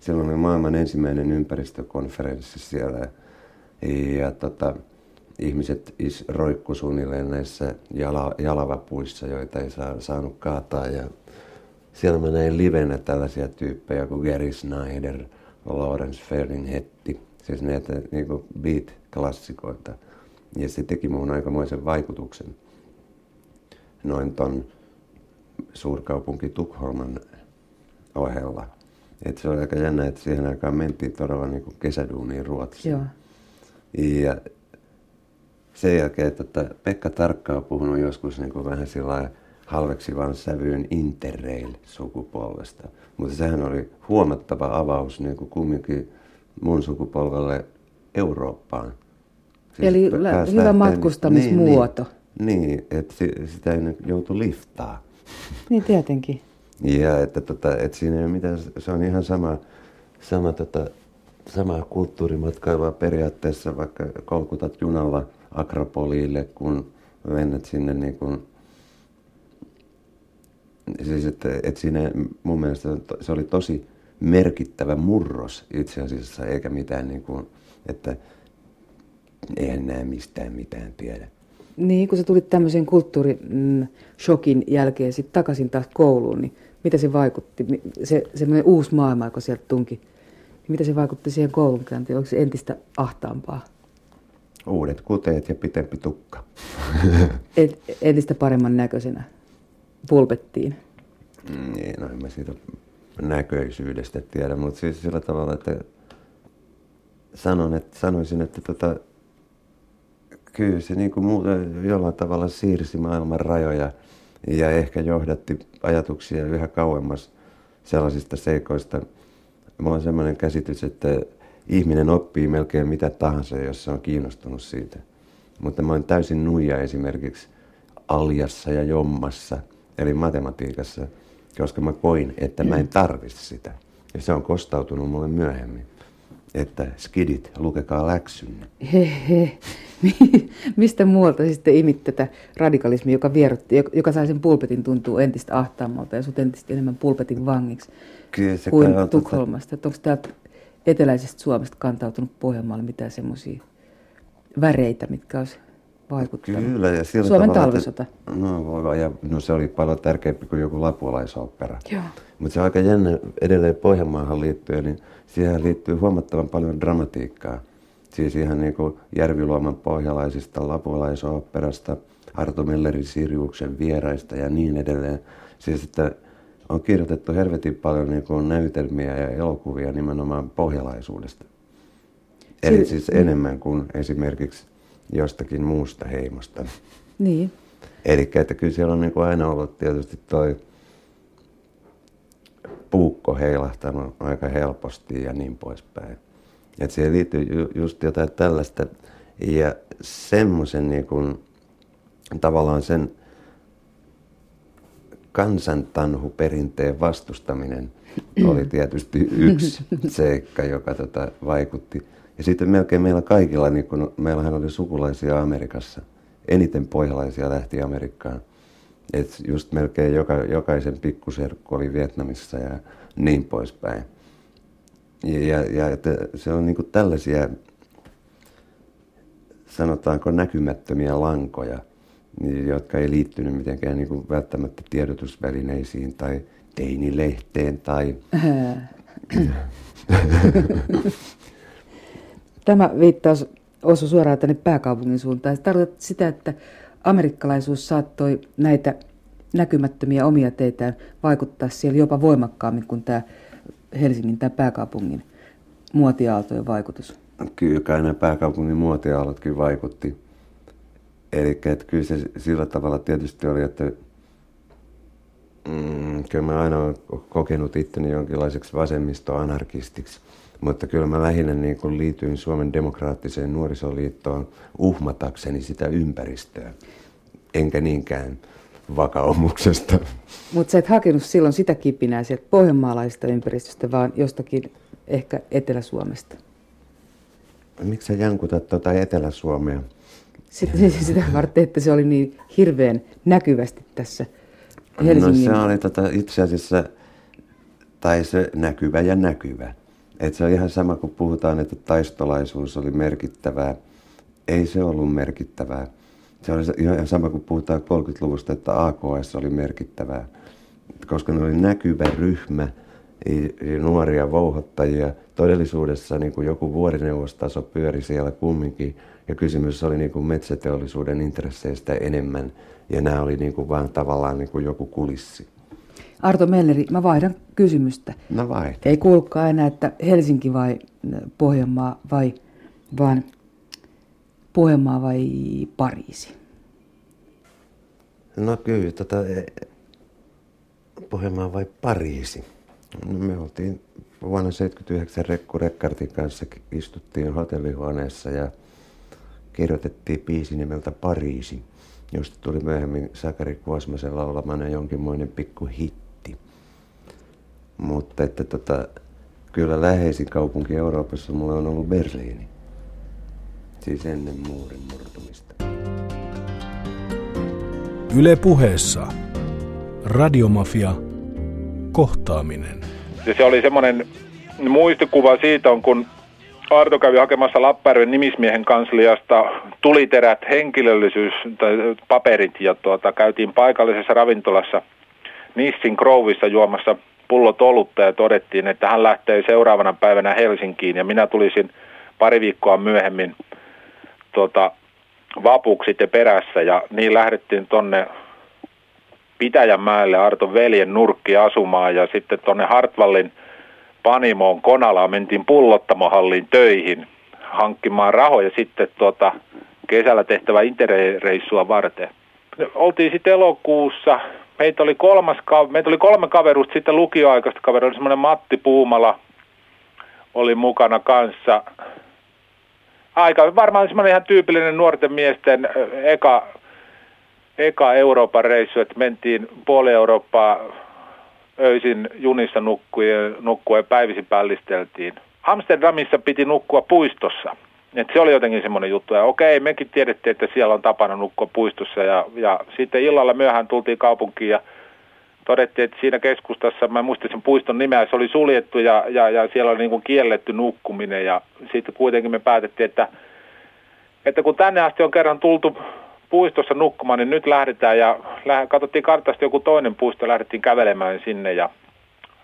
Silloin oli maailman ensimmäinen ympäristökonferenssi siellä ja ihmiset roikku suunnilleen näissä jalavapuissa, joita ei saanut kaataa. Ja siellä mä näin livenä tällaisia tyyppejä kuin Gary Snyder, Lawrence Ferlinghetti, siis näitä niinku beat-klassikoita. Ja se teki muun aikamoisen vaikutuksen noin ton suurkaupunki Tukholman ohella. Et se oli aika jännä, että siihen aikaan mentiin todella niin kuin kesäduuniin Ruotsiin. Joo. Ja sen jälkeen, että Pekka Tarkka on puhunut joskus niin kuin vähän sillä halveksivan sävyyn Interrail-sukupolvesta. Mutta sehän oli huomattava avaus niin kuin kumminkin mun sukupolvelle Eurooppaan. Siis eli hyvä matkustamismuoto. Niin, että sitä ei joutu liftaa. Niin tietenkin. Ja että siinä ei ole mitään, se on ihan sama kulttuurimatkailua periaatteessa, vaikka kolkutat junalla Akropoliille, kun menet sinne niin kuin, siis että siinä mun mielestä se oli tosi merkittävä murros itse asiassa, eikä mitään niin kuin, että eihän nää mistään mitään tiedä. Niin, kun sä tulit tämmöisen kulttuurishokin jälkeen sitten takaisin taas kouluun, niin mitä se vaikutti? Se semmoinen uusi maailma, kun sieltä tunki. Niin mitä se vaikutti siihen koulunkäyntiin? Oliko se entistä ahtaampaa? Uudet kuteet ja pitempi tukka. Entistä paremman näköisenä pulpettiin. Niin, no en mä siitä näköisyydestä tiedä, mutta siis sillä tavalla, että sanoisin, että kyllä se niin kuin jollain tavalla siirsi maailman rajoja ja ehkä johdatti ajatuksia yhä kauemmas sellaisista seikoista. Mulla on sellainen käsitys, että ihminen oppii melkein mitä tahansa, jos se on kiinnostunut siitä. Mutta mä oon täysin nuija esimerkiksi aljassa ja jommassa, eli matematiikassa, koska mä koin, että mä en tarvitse sitä. Ja se on kostautunut mulle myöhemmin. Että skidit, lukekaa läksynne. Hehe. Mistä muualta sitten imit tätä radikalismia, joka vierotti, joka sai sen pulpetin tuntua entistä ahtaammalta ja sut entistä enemmän pulpetin vangiksi kuin Tukholmasta? Onko täältä eteläisestä Suomesta kantautunut Pohjanmaalle mitään semmoisia väreitä, mitkä olisi vaikuttanut? Kyllä. Ja Suomen talvisota. No se oli paljon tärkeämpi kuin joku lapualaisopera. Mutta se on aika jännä edelleen Pohjanmaahan liittyen, niin siihen liittyy huomattavan paljon dramatiikkaa. Siis ihan niin kuin Järviluoman pohjalaisista, lapualaisoopperasta, Arto Mellerin Siriuksen vieraista ja niin edelleen. Siis että on kirjoitettu helvetin paljon niin kuin näytelmiä ja elokuvia nimenomaan pohjalaisuudesta. Eli siis enemmän kuin esimerkiksi jostakin muusta heimosta. Niin. Eli että kyllä siellä on niin kuin aina ollut tietysti toi puukko heilahtanut aika helposti ja niin poispäin. Että siihen liittyy just jotain tällaista ja semmoisen niin kuin, tavallaan sen kansantanhuperinteen vastustaminen oli tietysti yksi seikka, joka vaikutti. Ja sitten melkein meillä kaikilla, niin kuin, meillähän oli sukulaisia Amerikassa, eniten pohjalaisia lähti Amerikkaan. Et just melkein jokaisen pikkuserkku oli Vietnamissa ja niin poispäin. Ja että se on niinku tällaisia, sanotaanko näkymättömiä lankoja, jotka ei liittynyt mitenkään niinku välttämättä tiedotusvälineisiin tai teinilehteen tai... Tämä viittaus osui suoraan tänne pääkaupungin suuntaan. Se tarkoittaa sitä, että amerikkalaisuus saattoi näitä näkymättömiä omia teitään vaikuttaa siellä jopa voimakkaammin kuin tämä Helsingin tai pääkaupungin muotiaaltojen vaikutus. Kyllä kai nämä pääkaupungin muotiaalot kyllä vaikutti. Eli kyllä se sillä tavalla tietysti oli, että kyllä mä aina olen kokenut itteni jonkinlaiseksi vasemmistoanarkistiksi, mutta kyllä mä lähinnä niin kun liityin Suomen demokraattiseen nuorisoliittoon uhmatakseni sitä ympäristöä, enkä niinkään vakaumuksesta. Mutta sä et hakenut silloin sitä kipinää sieltä pohjanmaalaisesta ympäristöstä, vaan jostakin ehkä Etelä-Suomesta. Miksi sä jankutat tuota Etelä-Suomea? Sitä varten, että se oli niin hirveän näkyvästi tässä Helsingin. No se oli itse asiassa, tai se näkyvä ja näkyvä. Et se on ihan sama, kun puhutaan, että taistolaisuus oli merkittävää. Ei se ollut merkittävää. Se oli ihan sama, kun puhutaan 30-luvusta, että AKS oli merkittävää, koska ne oli näkyvä ryhmä, nuoria vouhottajia. Todellisuudessa niin kuin joku vuorineuvostaso pyöri siellä kumminkin, ja kysymys oli niin kuin metsäteollisuuden intresseistä enemmän, ja nämä oli niin kuin vaan tavallaan niin kuin joku kulissi. Arto Melleri, mä vaihdan kysymystä. No vaihda. Ei kuulukaan enää, että Helsinki vai Pohjanmaa vai vaan Pohjanmaa vai Pariisi? No kyllä, Pohjanmaa vai Pariisi? No me oltiin vuonna 1979 Rekku Reckhartin kanssa, istuttiin hotellihuoneessa ja kirjoitettiin biisi nimeltä Pariisi, josta tuli myöhemmin Sakari Kuosmasen laulamana jonkinmoinen pikku hitti. Mutta että kyllä läheisin kaupunki Euroopassa mulle on ollut Berliini. Siis ennen muurin murtumista. Yle Puheessa. Radiomafia. Kohtaaminen. Se oli semmoinen muistikuva siitä, kun Arto kävi hakemassa Lappajärven nimismiehen kansliasta tuliterät henkilöllisyys tai paperit ja käytiin paikallisessa ravintolassa Nissin Groveissa juomassa pullot olutta ja todettiin, että hän lähtee seuraavana päivänä Helsinkiin ja minä tulisin pari viikkoa myöhemmin vapuksi sitten perässä ja niin lähdettiin tonne Pitäjänmäelle Arton veljen nurkki asumaan ja sitten tonne Hartwallin Panimoon Konalaan mentiin pullottamohalliin töihin hankkimaan rahoja sitten kesällä tehtävä Interrail-reissua varten. Oltiin sitten elokuussa, meitä oli kolme kaverusta sitten lukioaikaista kaveri, oli semmoinen Matti Puumala, oli mukana kanssa. Aika varmaan semmoinen ihan tyypillinen nuorten miesten eka Euroopan reissu, että mentiin puoli Eurooppaa öisin junissa nukkuen päivisin pällisteltiin. Amsterdamissa piti nukkua puistossa. Et se oli jotenkin semmoinen juttu. Ja okei, mekin tiedettiin, että siellä on tapana nukkua puistossa. Ja sitten illalla myöhään tultiin kaupunkiin ja todettiin, että siinä keskustassa, mä muistin sen puiston nimeä, se oli suljettu ja siellä oli niin kuin kielletty nukkuminen. Ja sitten kuitenkin me päätettiin, että kun tänne asti on kerran tultu puistossa nukkumaan, niin nyt lähdetään ja katsottiin kartasta joku toinen puisto ja lähdettiin kävelemään sinne ja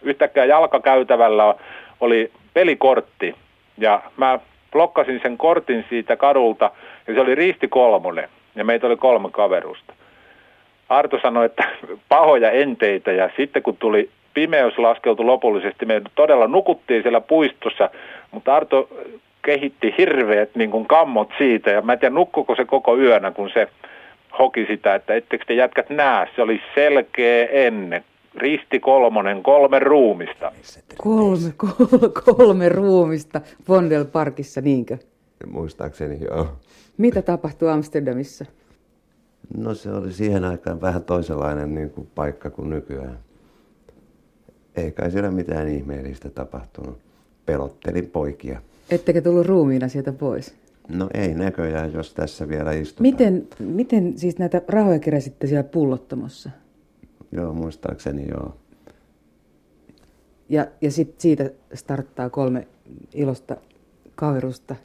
yhtäkkiä jalkakäytävällä oli pelikortti ja mä blokkasin sen kortin siitä kadulta ja se oli risti kolmonen ja meitä oli kolme kaverusta. Arto sanoi, että pahoja enteitä ja sitten kun tuli pimeys laskeutui lopullisesti, me todella nukuttiin siellä puistossa, mutta Arto kehitti hirveät niin kuin kammot siitä ja mä en tiedä nukkuko se koko yönä, kun se hoki sitä, että ettekö te jätkät näe. Se oli selkeä ennen. Risti kolmonen, kolme ruumista. Kolme ruumista Vondelparkissa, niinkö? Muistaakseni joo. Mitä tapahtui Amsterdamissa? No se oli siihen aikaan vähän toisenlainen niin kuin paikka kuin nykyään. Ei kai siellä mitään ihmeellistä tapahtunut. Pelottelin poikia. Ettekä tullut ruumiina sieltä pois? No ei näköjään, jos tässä vielä istutaan. Miten siis näitä rahoja keräsitte siellä pullottomossa? Joo, muistaakseni joo. Ja sitten siitä starttaa kolme ilosta kaverusta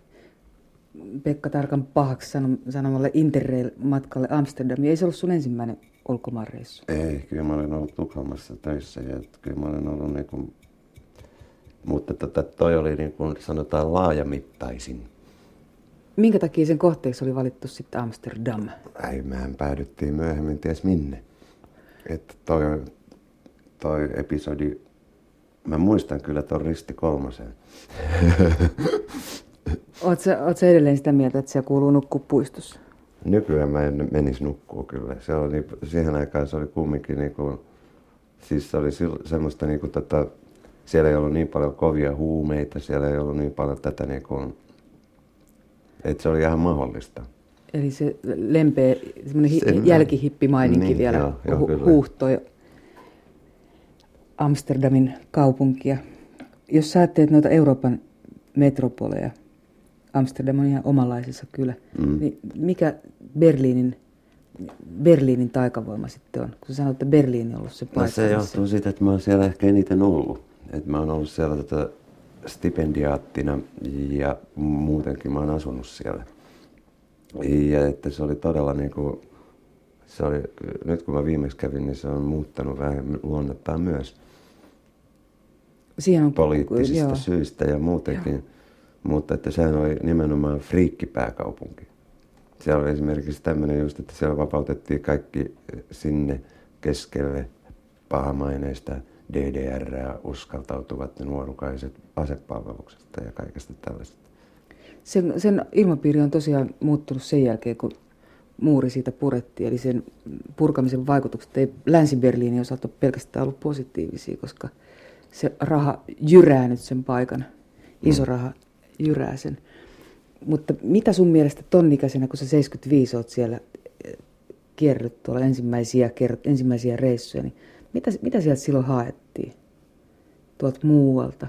Pekka Tarkan pahaksi sanomalle Interrail-matkalle Amsterdamiin. Ei se ollut sun ensimmäinen ulkomaanreissu? Ei, kyllä mä olen ollut Tukholmassa töissä ja kyllä mä olen ollut niin kuin... Mutta toi oli niin kuin sanotaan laajamittaisin. Minkä takia sen kohteeksi oli valittu sitten Amsterdam? Ei, mehän päädyttiin myöhemmin ties minne. Että toi episodi, mä muistan kyllä ton risti kolmosen. Oot sä edelleen sitä mieltä, että siellä kuuluu nukkua puistossa? Nykyään mä en menisi nukkua kyllä. Se oli, siihen aikaan se oli kumminkin niinku, siis se oli semmoista niinku siellä ei ollut niin paljon kovia huumeita, siellä ei ollut niin paljon tätä niin kuin, että se oli ihan mahdollista. Eli se lempeä, semmoinen jälkihippi-maininki niin, vielä huuhtoi Amsterdamin kaupunkia. Jos sä ajattelet noita Euroopan metropoleja, Amsterdam on ihan omanlaisensa kyllä, niin mikä Berliinin taikavoima sitten on? Kun sä sanoit, että Berliini on ollut se paikka. No se johtuu siitä, että mä oon siellä ehkä eniten ollut. Et mä oon ollut siellä stipendiaattina ja muutenkin mä oon asunut siellä. Ja että se oli todella niinku, nyt kun mä viimeksi kävin, niin se on muuttanut vähän luonnettaan myös. Siihen on poliittisista syistä ja muutenkin. Joo. Mutta että sehän oli nimenomaan friikkipääkaupunki. Siellä oli esimerkiksi tämmöinen just, että siellä vapautettiin kaikki sinne keskelle pahamaineista DDR:ää uskaltautuvat nuorukaiset asepalveluksesta ja kaikesta tällaista. Sen ilmapiiri on tosiaan muuttunut sen jälkeen, kun muuri siitä purettiin, eli sen purkamisen vaikutukset ei Länsi-Berliinin osalta pelkästään ollut positiivisia, koska se raha jyrää nyt sen paikan, iso raha jyrää sen. Mutta mitä sun mielestä tonnikäisenä, kun sä 75 oot siellä kierrellyt tuolla ensimmäisiä reissuja, niin mitä sieltä silloin haettiin tuolta muualta?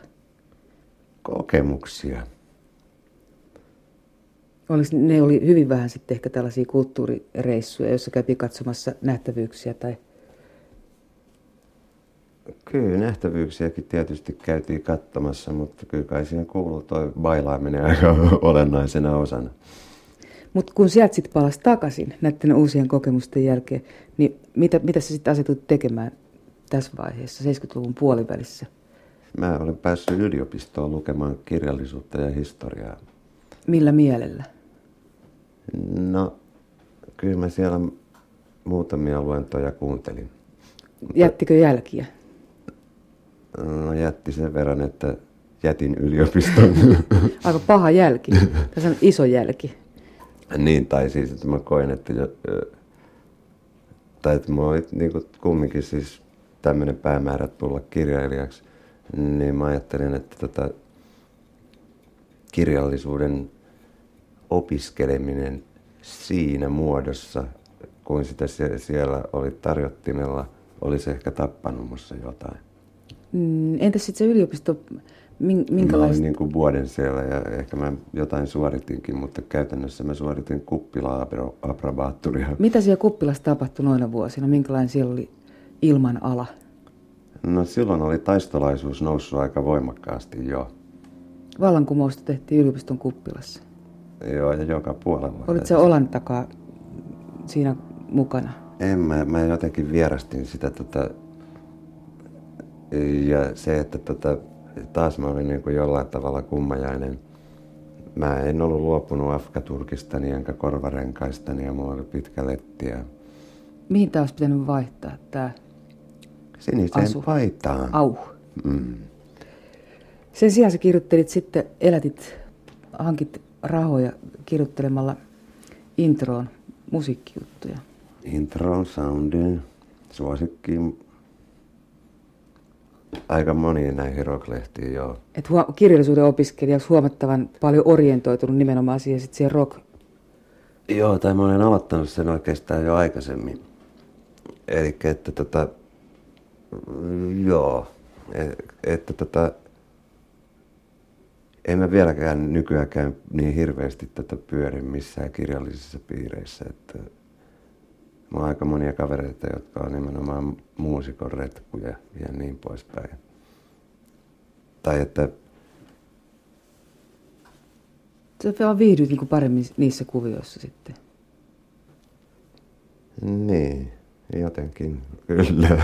Kokemuksia. Ne oli hyvin vähän sitten ehkä tällaisia kulttuurireissuja, joissa käytiin katsomassa nähtävyyksiä tai... Kyllä nähtävyyksiäkin tietysti käytiin katsomassa, mutta kyllä kai siihen kuuluu toi bailaaminen aika olennaisena osana. Mutta kun sieltä sitten palasi takaisin näiden uusien kokemusten jälkeen, niin mitä sä sitten asetut tekemään tässä vaiheessa, 70-luvun puolivälissä? Mä olen päässyt yliopistoon lukemaan kirjallisuutta ja historiaa. Millä mielellä? No, kyllä mä siellä muutamia luentoja kuuntelin. Jättikö jälkiä? No jätti sen verran, että jätin yliopiston. Aika paha jälki. Tässä on iso jälki. Niin, tai siis, että mä koen, että... Tai että mä olin niin kumminkin siis tämmöinen päämäärä tulla kirjailijaksi. Niin mä ajattelin, että kirjallisuuden opiskeleminen siinä muodossa, kuin sitä siellä oli tarjottimella, olisi ehkä tappanut musta jotain. Entäs sitten se yliopisto, minkälaista? Mä olin niin kuin vuoden siellä ja ehkä mä jotain suoritinkin, mutta käytännössä mä suoritin kuppila-aprobaatturia. Mitä siellä kuppilassa tapahtui noina vuosina? Minkälainen siellä oli ilmanala? No silloin oli taistolaisuus noussut aika voimakkaasti jo. Vallankumousta tehtiin yliopiston kuppilassa. Joo, ja joka puolella. Olitko sä olan takaa siinä mukana? En, mä jotenkin vierastin sitä. Ja se, että taas mä olin niin kuin jollain tavalla kummajainen. Mä en ollut luopunut afgaturkistani enkä korvarenkaistani ja mulla oli pitkä letti. Mihin tää olisi pitänyt vaihtaa tää siniseen asu? Paitaan. Au. Mm. Sen sijaan sä kirjoittelit sitten, hankit rahoja kirjoittelemalla introon musiikkijuttuja. Introon, soundiin, suosikkiin. Aika moniin näihin rock-lehtiin, joo. Et kirjallisuuden opiskelijaksi huomattavan paljon orientoitunut nimenomaan siihen rock. Joo, tai mä olen aloittanut sen oikeastaan jo aikaisemmin. Elikkä, että joo, että en mä vieläkään nykyäänkään niin hirveästi pyöri missään kirjallisissa piireissä. Että mulla on aika monia kavereita, jotka on nimenomaan muusikon retkuja ja niin poispäin. Tai että... Sä viihdyit niinku paremmin niissä kuvioissa sitten. Niin, jotenkin, kyllä.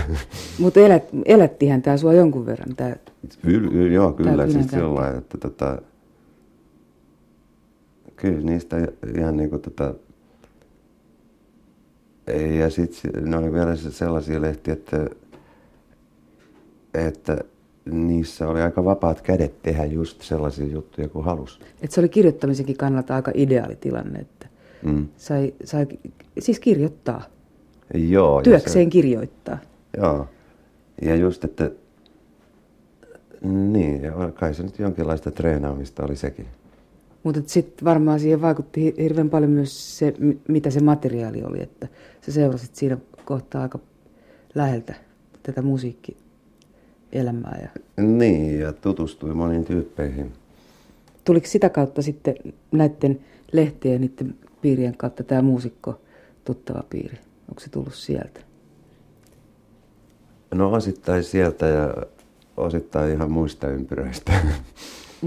Mutta elättihän tää sua jonkun verran? Joo, kyllä. Siis jollain, että kyllä niistä ihan niinku Ja sitten ne oli vielä sellaisia lehtiä, että niissä oli aika vapaat kädet tehdä just sellaisia juttuja kuin halusi. Et se oli kirjoittamisenkin kannalta aika ideaali tilanne, että sai siis kirjoittaa, joo, työkseen kirjoittaa. Joo, ja just että niin, kai se nyt jonkinlaista treenaamista oli sekin. Mutta sitten varmaan siihen vaikutti hirveän paljon myös se, mitä se materiaali oli, että sä seurasit siinä kohtaa aika läheltä tätä musiikkielämää. Niin, ja tutustui moniin tyyppeihin. Tuliko sitä kautta sitten näiden lehtien ja niiden piirien kautta tämä muusikko tuttava piiri? Onko se tullut sieltä? No osittain sieltä ja osittain ihan muista ympyröistä.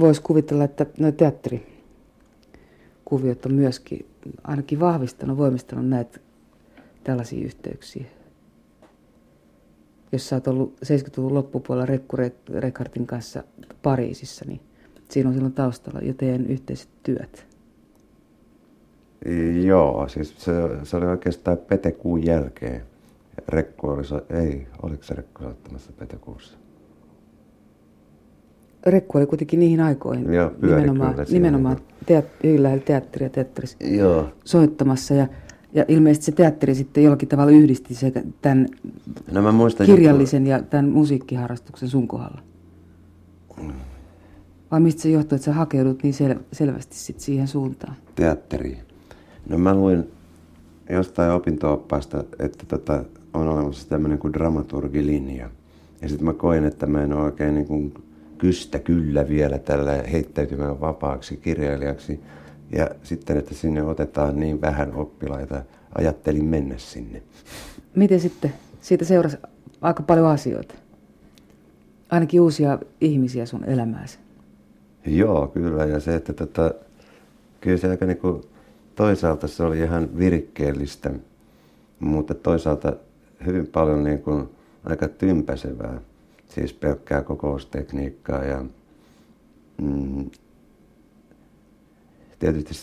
Voisi kuvitella, että nuo teatterikuviot on myöskin ainakin voimistanut näitä tällaisia yhteyksiä. Jos sä oot ollut 70-luvun loppupuolella Rekku Reckhartin kanssa Pariisissa, niin siinä on silloin taustalla jo teidän yhteiset työt. Joo, siis se oli oikeastaan Pete Kuun jälkeen. Rekku oli, oliko se Rekku soittamassa Petäkuussa? Rekku oli kuitenkin niihin aikoihin joo, nimenomaan teatteria teatterissa soittamassa. Ja ilmeisesti se teatteri sitten jollakin tavalla yhdisti sekä tämän kirjallisen ja tämän musiikkiharrastuksen sun kohdalla. Vai mistä se johtuu, että sä hakeudut niin selvästi sit siihen suuntaan? Teatteriin. No mä luin jostain opinto-oppaasta, että on olemassa tämmöinen kuin dramaturgilinja. Ja sit mä koin, että mä en ole oikein niin kuin kyllä vielä tällä heittäytymään vapaaksi kirjailijaksi. Ja sitten, että sinne otetaan niin vähän oppilaita, ajattelin mennä sinne. Miten sitten? Siitä seurasi aika paljon asioita. Ainakin uusia ihmisiä sun elämääsi. Joo, kyllä. Ja se, että kyllä se aika niin kuin, toisaalta se oli ihan virikkeellistä, mutta toisaalta hyvin paljon niin kuin, aika tympäisevää. Siis pelkkää kokoustekniikkaa ja tietysti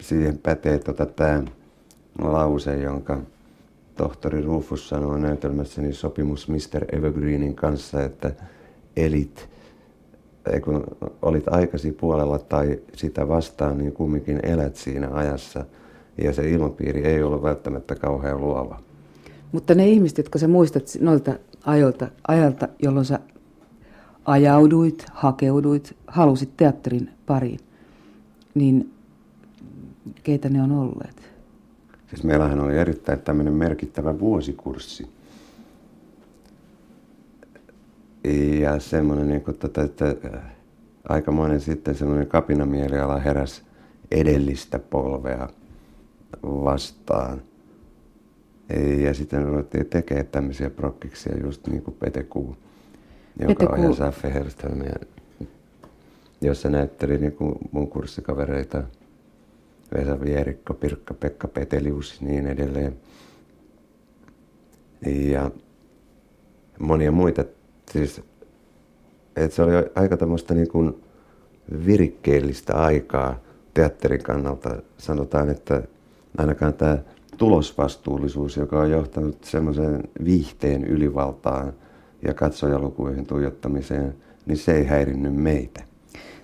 siihen pätee tämä lause, jonka tohtori Rufus sanoi näytelmässäni sopimus Mr. Evergreenin kanssa, että kun olit aikasi puolella tai sitä vastaan, niin kumminkin elät siinä ajassa. Ja se ilmapiiri ei ollut välttämättä kauhean luova. Mutta ne ihmiset, jotka sä muistat noilta ajalta, jolloin sä ajauduit, hakeuduit, halusit teatterin pariin, niin keitä ne on olleet? Siis meillähän oli erittäin tämmöinen merkittävä vuosikurssi. Ja semmoinen, niin kuin, että aikamoinen sitten semmoinen kapinamieliala heräsi edellistä polvea vastaan. Ja sitten ruvettiin tekemään tämmöisiä prokkiksia, just niin kuin Pete Kuu, joka on ihan Saffe-herstelmiä, jossa näytteli niin kuin mun kurssikavereita, Vesa Vierikko, Pirkka, Pekka, Petelius ja niin edelleen. Ja monia muita, siis, että se oli aika tämmöistä niin kuin virikkeellistä aikaa teatterin kannalta. Sanotaan, että ainakaan tämä tulosvastuullisuus, joka on johtanut semmoisen viihteen ylivaltaan ja katsojalukuihin tuijottamiseen, niin se ei häirinnyt meitä.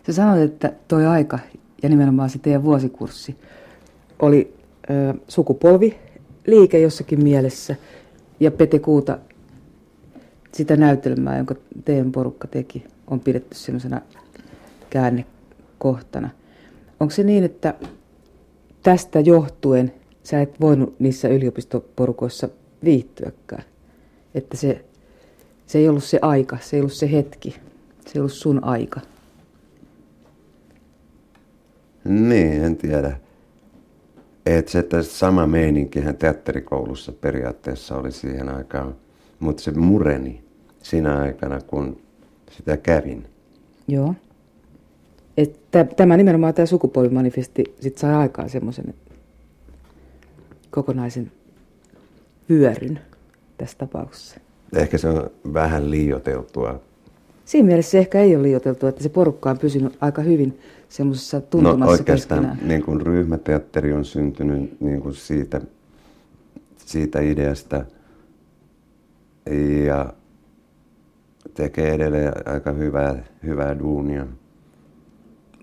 Sä sanoit, että toi aika ja nimenomaan se teidän vuosikurssi oli sukupolviliike jossakin mielessä ja Pete Kuuta sitä näytelmää, jonka teidän porukka teki, on pidetty semmoisena käännekohtana. Onko se niin, että tästä johtuen sä et voinut niissä yliopistoporukoissa viihtyäkään? Että se ei ollut se aika, se ei ollut se hetki, se ei ollut sun aika. Niin, en tiedä. Et se sama meininkihän teatterikoulussa periaatteessa oli siihen aikaan, mutta se mureni sinä aikana, kun sitä kävin. Joo. Että tämä nimenomaan tämä sukupolvimanifesti sit sai aikaan semmoisen kokonaisen vyöryn tässä tapauksessa. Ehkä se on vähän liioiteltua. Siinä mielessä se ehkä ei ole liioiteltua, että se porukka on pysynyt aika hyvin semmoisessa tuntumassa keskenään. No oikeastaan niin kuin ryhmäteatteri on syntynyt niin kuin siitä ideasta ja tekee edelleen aika hyvää duunia.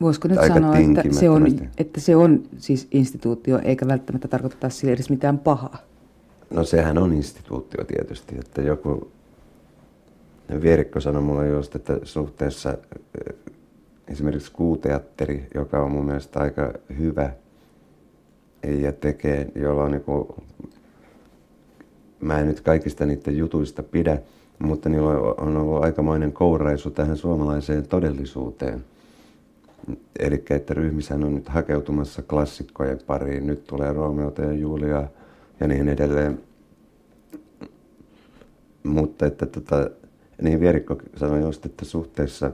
Voisiko nyt sanoa, että se on siis instituutio, eikä välttämättä tarkoittaa sille edes mitään pahaa? No sehän on instituutio tietysti, että joku Vierikko sanoi mulle just, että suhteessa esimerkiksi Kuuteatteri, joka on mun mielestä aika hyvä ja tekee, jolla on niinku, mä en nyt kaikista niiden jutuista pidä, mutta niillä on ollut aikamoinen kouraisu tähän suomalaiseen todellisuuteen. Eli että ryhmissähän on nyt hakeutumassa klassikkojen pariin, nyt tulee Romeota ja Julia ja niin edelleen. Mutta että niin Vierikko sanoi just, että suhteessa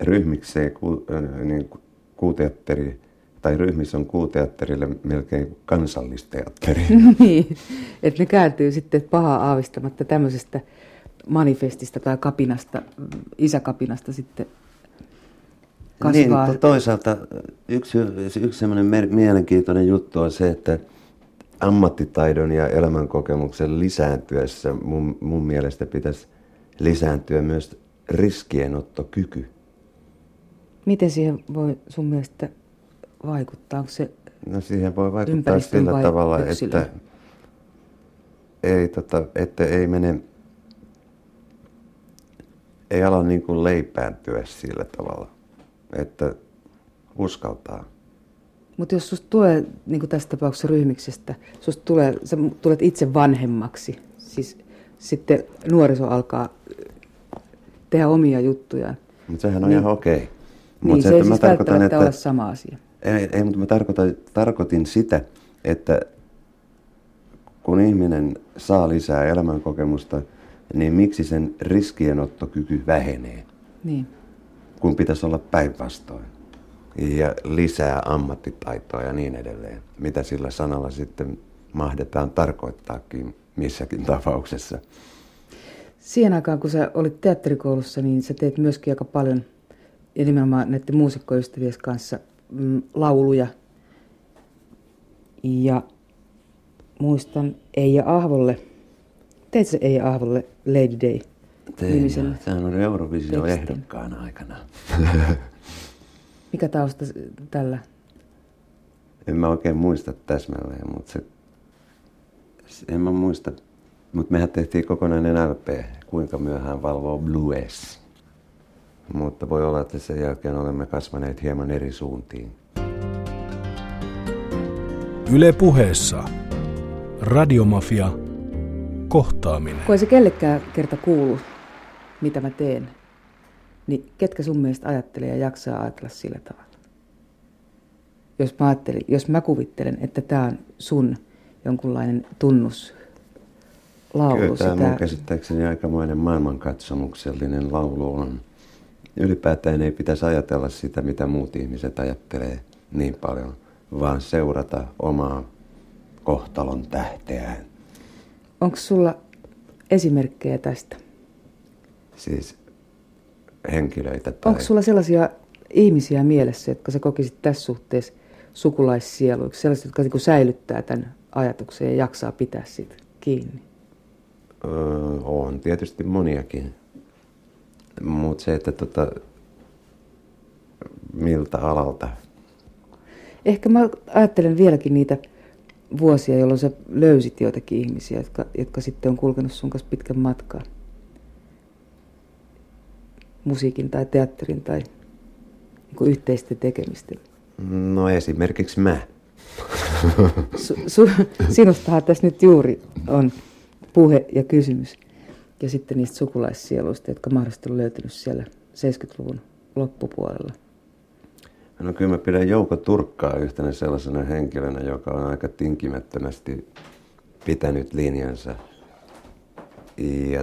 ryhmikseen niin Kuuteatteri, tai ryhmissä on Kuuteatterille melkein kansallisteatteri. Niin, että ne kääntyy sitten pahaa aavistamatta tämmöisestä manifestista tai kapinasta, isäkapinasta sitten kasvaa. Niin, toisaalta yksi mielenkiintoinen juttu on se, että ammattitaidon ja elämänkokemuksen lisääntyessä mun mielestä pitäisi lisääntyä myös riskienottokyky. Miten siihen voi sun mielestä vaikuttaa? Onko se siihen voi vaikuttaa sillä tavalla, yksilön? Että ei mene, ei ala niin kuin leipääntyä sillä tavalla, että uskaltaa. Mutta jos susta tulee, niin kuin tässä tapauksessa ryhmiksestä, sä tulet itse vanhemmaksi, siis sitten nuoriso alkaa tehdä omia juttujaan. Mutta sehän on niin, ihan okei. Niin, se ei siis välttämättä ole sama asia. Ei, mutta mä tarkoitin sitä, että kun ihminen saa lisää elämänkokemusta, niin miksi sen riskienottokyky vähenee, niin, kun pitäisi olla päinvastoin. Ja lisää ammattitaitoa ja niin edelleen, mitä sillä sanalla sitten mahdetaan tarkoittaakin missäkin tapauksessa. Siihen aikaan, kun sä olit teatterikoulussa, niin sä teet myöskin aika paljon, ja nimenomaan näiden muusikkoystävien kanssa, lauluja. Ja muistan Eija Ahvolle, teit sä Eija Ahvolle Lady Day? Tein, sehän on Eurovision ehdokkaan aikana. Mikä tausta tällä? En mä oikein muista täsmälleen, mutta mehän tehtiin kokonainen LP, kuinka myöhään valvoo Blues. Mutta voi olla, että sen jälkeen olemme kasvaneet hieman eri suuntiin. Yle Puheessa. Radiomafia. Kohtaaminen. Kun ei se kellekään kerta kuulu, mitä mä teen, niin ketkä sun mielestä ajattelee ja jaksaa ajatella sillä tavalla? Jos mä kuvittelen, että tää on sun jonkunlainen tunnuslaulu. Kyllä tää mun käsittääkseni aikamoinen maailmankatsomuksellinen laulu on. Ylipäätään ei pitäisi ajatella sitä, mitä muut ihmiset ajattelee niin paljon, vaan seurata omaa kohtalon tähteään. Onko sulla esimerkkejä tästä? Siis henkilöitä tai... Onko sulla sellaisia ihmisiä mielessä, jotka sä kokisit tässä suhteessa sukulaissieluiksi? Sellaiset, jotka niin säilyttää tämän ajatuksen ja jaksaa pitää siitä kiinni? On tietysti moniakin. Mutta se, että miltä alalta? Ehkä mä ajattelen vieläkin niitä vuosia, jolloin sä löysit joitakin ihmisiä, jotka sitten on kulkenut sun kanssa pitkän matkan. Musiikin tai teatterin tai niin yhteisten tekemisten. No esimerkiksi mä. Sinustahan tässä nyt juuri on puhe ja kysymys. Ja sitten niistä sukulaissieluista, jotka mahdollisesti on löytynyt siellä 70-luvun loppupuolella. No kyllä mä pidän Jouko Turkkaa yhtenä sellaisena henkilönä, joka on aika tinkimättömästi pitänyt linjansa ja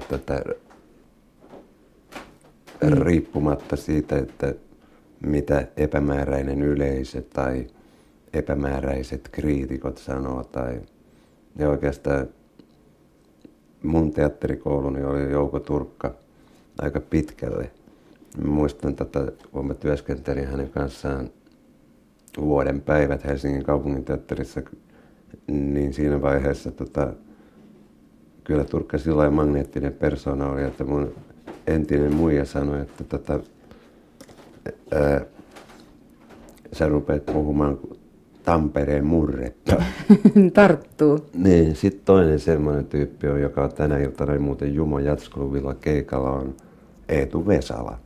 riippumatta siitä, että mitä epämääräinen yleisö tai epämääräiset kriitikot sanoo. Ja oikeastaan mun teatterikouluni oli Jouko Turkka aika pitkälle. Muistan kun mä työskentelin hänen kanssaan vuoden päivät Helsingin kaupunginteatterissa, niin siinä vaiheessa kyllä Turkka sillä magneettinen persoona oli, että mun entinen muija sanoi, että sä rupeat puhumaan Tampereen murretta. Tarttuu. Niin, sitten toinen semmoinen tyyppi on, joka on tänä iltana muuten Jumo Jazzklubilla keikalla, on Eetu Vesala,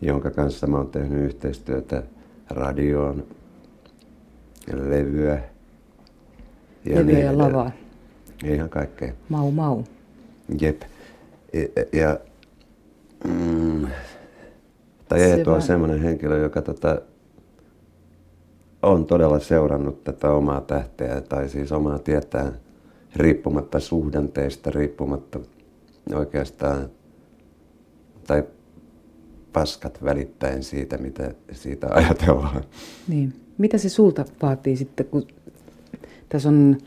jonka kanssa mä oon tehnyt yhteistyötä radioon, levyä ja niin ja lavaa. Ihan kaikkea. Mau mau. Jep. Ja tai Eetu on semmoinen henkilö, joka on todella seurannut tätä omaa tähteä tai siis omaa tietään riippumatta suhdanteista, riippumatta oikeastaan tai paskat välittäen siitä, mitä siitä ajatellaan. Niin. Mitä se sulta vaatii sitten, kun tässä on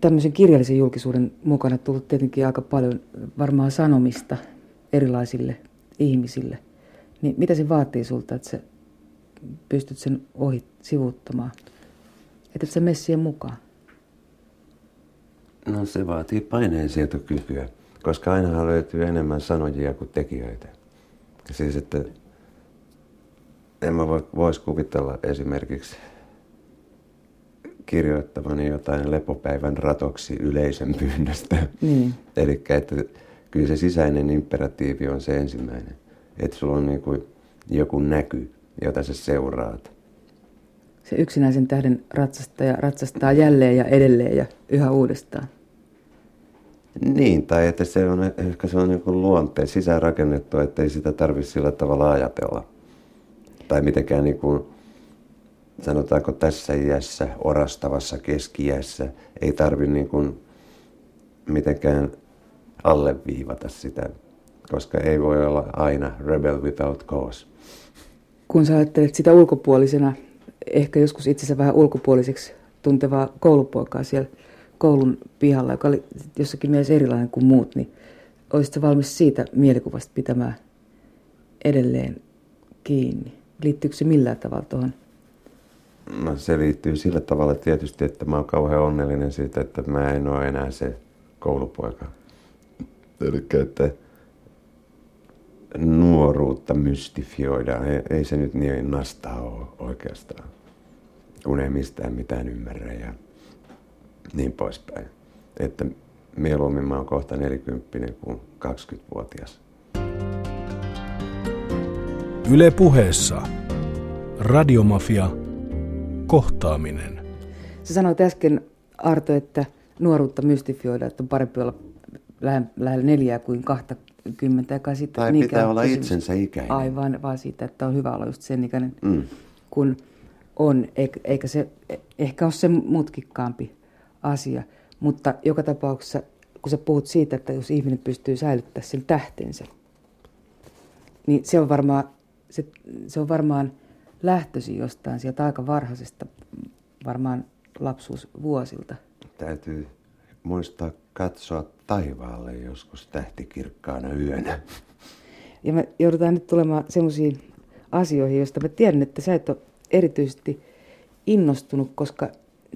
tämmöisen kirjallisen julkisuuden mukana tullut tietenkin aika paljon varmaan sanomista erilaisille ihmisille, niin mitä se vaatii sulta, että sä pystyt sen ohi sivuuttamaan? Että sä mene siihen mukaan? No se vaatii paineensietokykyä, koska ainahan löytyy enemmän sanojia kuin tekijöitä. Siis että en mä voisi kuvitella esimerkiksi kirjoittavani jotain lepopäivän ratoksi yleisön pyynnöstä. Mm. Eli kyllä se sisäinen imperatiivi on se ensimmäinen. Että sulla on niin kuin joku näky, jota sä seuraat. Se yksinäisen tähden ratsastaja ratsastaa jälleen ja edelleen ja yhä uudestaan. Niin, tai että se on niin kuin luonteen sisäänrakennettu, ettei sitä tarvitse sillä tavalla ajatella. Tai mitenkään niin kuin, sanotaanko tässä iässä, orastavassa keski-iässä, ei tarvitse niin kuin mitenkään alleviivata sitä, koska ei voi olla aina rebel without cause. Kun sä ajattelet sitä ulkopuolisena, ehkä joskus itsensä vähän ulkopuoliseksi tuntevaa koulupoikaa siellä koulun pihalla, joka oli jossakin mielessä erilainen kuin muut, niin olisitko valmis siitä mielikuvasta pitämään edelleen kiinni? Liittyykö se millään tavalla tuohon? No, se liittyy sillä tavalla tietysti, että mä oon kauhean onnellinen siitä, että mä en ole enää se koulupoika. Elikkä, että nuoruutta mystifioidaan. Ei se nyt niin nastaa ole oikeastaan, kun ei mistään mitään ymmärrä ja niin poispäin. Että mieluummin mä oon kohta 40 kuin 20-vuotias. Yle Puheessa. Radiomafia. Kohtaaminen. Sä sanoit äsken, Arto, että nuoruutta mystifioidaan, että on parempi olla lähellä 4 kuin 20. Tai pitää olla itsensä ikäinen. Aivan, vaan siitä, että on hyvä olla just sen ikäinen, kun on. Eikä se ehkä ole se mutkikkaampi asia. Mutta joka tapauksessa, kun sä puhut siitä, että jos ihminen pystyy säilyttämään sen tähtensä, niin se on varmaan lähtösi jostain sieltä aika varhaisesta, varmaan lapsuusvuosilta. Täytyy muistaa katsoa taivaalle joskus tähtikirkkaana yönä. Ja me joudutaan nyt tulemaan semmoisiin asioihin, joista mä tiedän, että sä et ole erityisesti innostunut, koska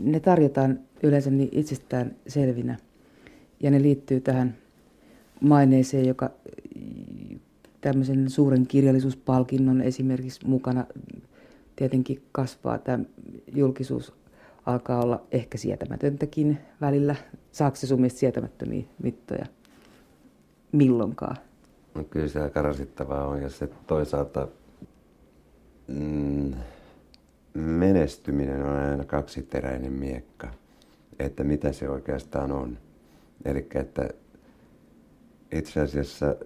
ne tarjotaan yleensä niin itsestään selvinä. Ja ne liittyy tähän maineeseen, joka tämmöisen suuren kirjallisuuspalkinnon esimerkiksi mukana tietenkin kasvaa. Tämä julkisuus alkaa olla ehkä sietämätöntäkin välillä. Saako se sun mielestä sietämättömiä mittoja milloinkaan? No kyllä se aika rasittavaa on, jos se toisaalta menestyminen on aina kaksiteräinen miekka, että mitä se oikeastaan on. Eli että itse asiassa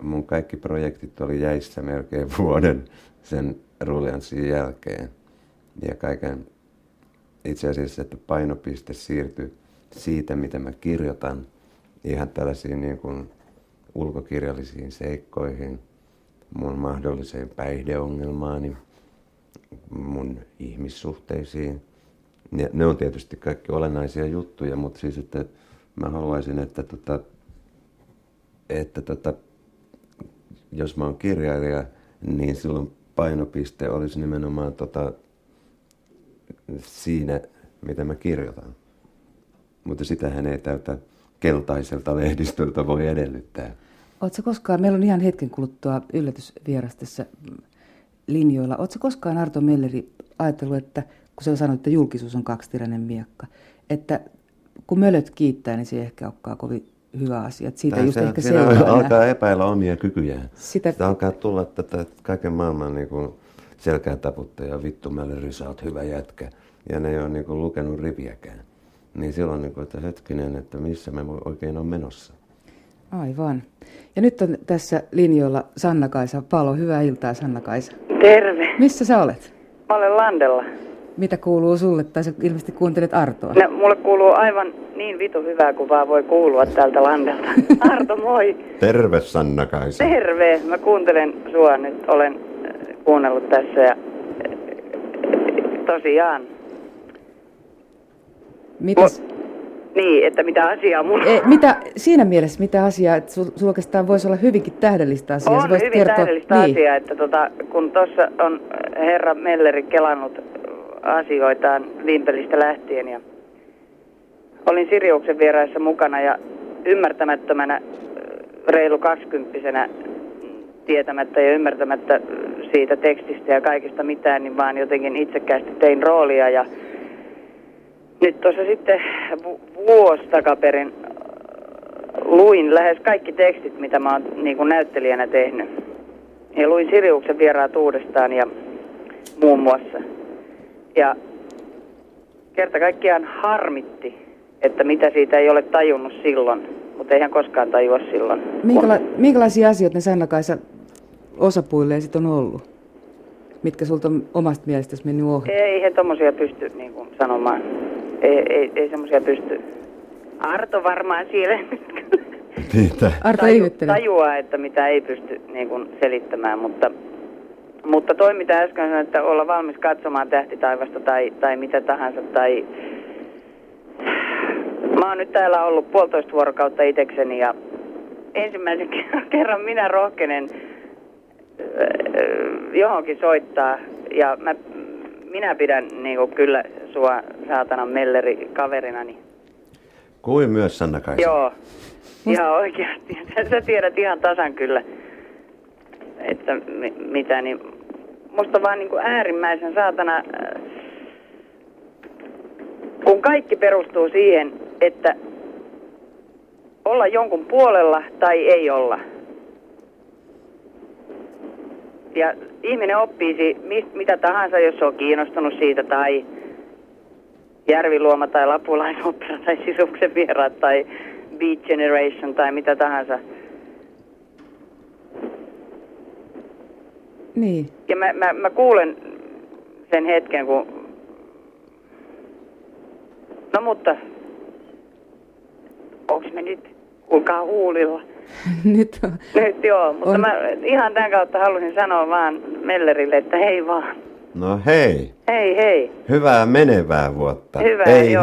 mun kaikki projektit oli jäissä melkein vuoden sen rulianssin jälkeen. Ja kaiken itse asiassa, että painopiste siirtyi siitä, mitä mä kirjoitan, ihan tällaisiin niin kuin ulkokirjallisiin seikkoihin, mun mahdolliseen päihdeongelmaani, mun ihmissuhteisiin. Ja ne on tietysti kaikki olennaisia juttuja, mutta siis, että mä haluaisin, että jos mä oon kirjailija, niin silloin painopiste olisi nimenomaan siinä, mitä mä kirjoitan. Mutta sitähän ei tältä keltaiselta lehdistöltä voi edellyttää. Ootko koskaan, meillä on ihan hetken kuluttua yllätysvieras tässä linjoilla, ootko koskaan, Arto Melleri, ajatellut, että kun sä sanoit, että julkisuus on kaksiteräinen miekka, että kun mölöt kiittää, niin se ehkä olekaan kovin hyvä asia. Siitä tai just se, ehkä seuraa. Alkaa epäillä omia kykyjään. Sitä alkaa tulla tätä kaiken maailman niin kuin selkään taputtajaa, vittu Melleri, sä oot hyvä jätkä. Ja ne ei ole niin kuin lukenut riviäkään. Niin silloin niin kuin, että hetkinen, että missä me oikein on menossa. Aivan. Ja nyt on tässä linjoilla Sanna-Kaisa Paalo. Hyvää iltaa, Sanna-Kaisa. Terve. Missä sä olet? Mä olen Landella. Mitä kuuluu sulle? Tai sä ilmeisesti kuuntelet Artoa. No, mulle kuuluu aivan niin vitu hyvää kuin vaan voi kuulua täältä Landelta. Arto, moi! Terve, Sanna-Kaisa. Terve! Mä kuuntelen sua nyt. Olen kuunnellut tässä ja tosiaan. Mitäs? Niin, että mitä asiaa mulla on. Siinä mielessä mitä asiaa, että sulla oikeastaan voisi olla hyvinkin tähdellistä asiaa. On hyvin tähdellistä asiaa, että kun tuossa on herra Melleri kelannut asioitaan Vimpelistä lähtien ja olin Siriuksen vieraissa mukana ja ymmärtämättömänä reilu 20-vuotiaana tietämättä ja ymmärtämättä siitä tekstistä ja kaikista mitään, niin vaan jotenkin itsekkäästi tein roolia. Ja nyt tuossa sitten vuosi takaperin luin lähes kaikki tekstit, mitä mä oon niin kuin näyttelijänä tehnyt. Ja luin Siriuksen vieraat uudestaan ja muun muassa. Ja kerta kaikkiaan harmitti, että mitä siitä ei ole tajunnut silloin, mutta eihän koskaan tajua silloin. Minkälaisia asioita ne Sanna-Kaisa osapuilleen sitten on ollut? Mitkä sulta on omasta mielestäsi mennyt ohi? Eihän tommosia pysty niin kuin sanomaan. Ei semmosia pysty. Arto varmaan siellä Arto tajuaa, että mitä ei pysty niin kuin selittämään, mutta toi mitä äsken sanoin, että olla valmis katsomaan tähtitaivasta tai mitä tahansa. Tai... Mä oon nyt täällä ollut 1,5 vuorokautta itekseni ja ensimmäisen kerran minä rohkenen johonkin soittaa ja minä pidän niin kuin, kyllä sua saatana Melleri kaverinani. Kuin myös Sanna-Kaisa. Joo, ihan oikeasti. Sä tiedät ihan tasan kyllä, että mitä niin. Musta vaan niin kuin äärimmäisen saatana, kun kaikki perustuu siihen, että olla jonkun puolella tai ei olla. Ja ihminen oppii mitä tahansa, jos se on kiinnostunut siitä tai... Järviluoma tai Lapulaisopera tai Sisuksen vieraat tai Beat Generation tai mitä tahansa. Niin. Ja mä kuulen sen hetken, kun... No mutta... Onks me nyt? Kuulkaa huulilla. Nyt joo, mutta on. Mä ihan tämän kautta halusin sanoa vaan Mellerille, että hei vaan. No hei. Hei hei. Hyvää menevää vuotta.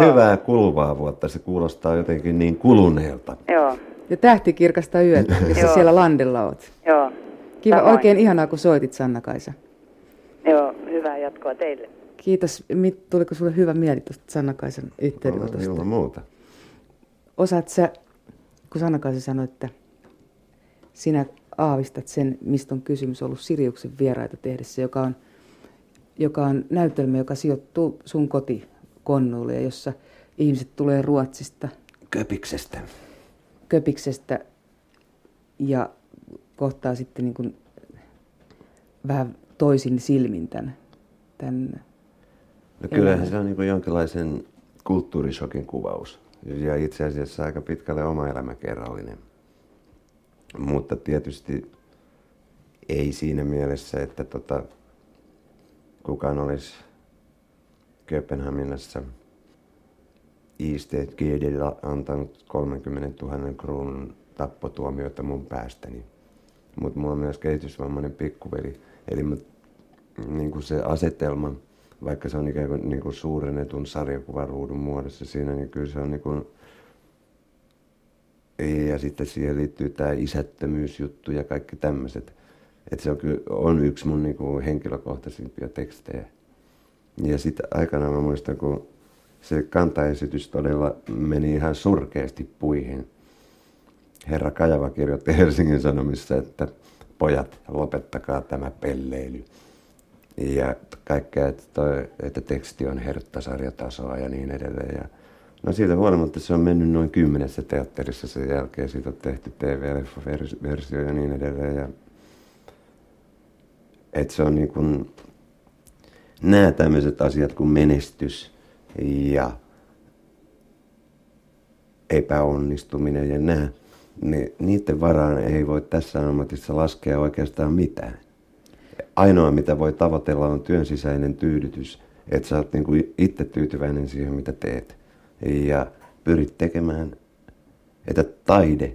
Hyvää kuluvaa vuotta. Se kuulostaa jotenkin niin kuluneelta. Joo. Ja tähti kirkasta yötä, missä siellä landella oot. Joo. Kiva, samoin. Oikein ihanaa kun soitit Sanna-Kaisa. Joo, hyvää jatkoa teille. Kiitos. Tuliko sulle hyvä mieli tuosta Sanna-Kaisan yhteydenotosta? Ilman muuta. Osaat sä, kun Sanna-Kaisa sanoi, että sinä aavistat sen, mistä on kysymys ollut Siriuksen vieraita tehdessä, joka on näytelmä, joka sijoittuu sun kotikonnuille ja jossa ihmiset tulee Ruotsista. Köpiksestä ja kohtaa sitten niin kuin vähän toisin silmin tämän no kyllähän se on niin kuin jonkinlaisen kulttuurishokin kuvaus ja itse asiassa aika pitkälle oma elämäkerrallinen, mutta tietysti ei siinä mielessä, että kukaan olisi Köpenhaminassa ISTGD:llä antanut 30 000 kruunun tappotuomiota mun päästäni. Mutta mulla on myös kehitysvammainen pikkuveli. Eli niinku se asetelma, vaikka se on ikään kuin niinku suurennetun sarjakuvaruudun muodossa siinä, niin kyllä se on niinku... Ja sitten siihen liittyy tää isättömyysjuttu ja kaikki tämmöiset. Että se on yksi mun niinku henkilökohtaisimpia tekstejä. Ja sitten aikanaan mä muistan, kun se kantaesitys todella meni ihan surkeasti puihin. Herra Kajava kirjoitti Helsingin Sanomissa, että pojat, lopettakaa tämä pelleily. Ja kaikkea, että teksti on herttasarjatasoa ja niin edelleen. Ja no siitä huolimatta se on mennyt noin 10 teatterissa sen jälkeen. Siitä on tehty TV-versio ja niin edelleen. Ja että se on niin kuin, nämä tämmöiset asiat kuin menestys ja epäonnistuminen ja nämä, niiden varaan ei voi tässä ammatissa laskea oikeastaan mitään. Ainoa mitä voi tavoitella on työn sisäinen tyydytys, että sä oot niin kuin itse tyytyväinen siihen mitä teet ja pyrit tekemään, että taide,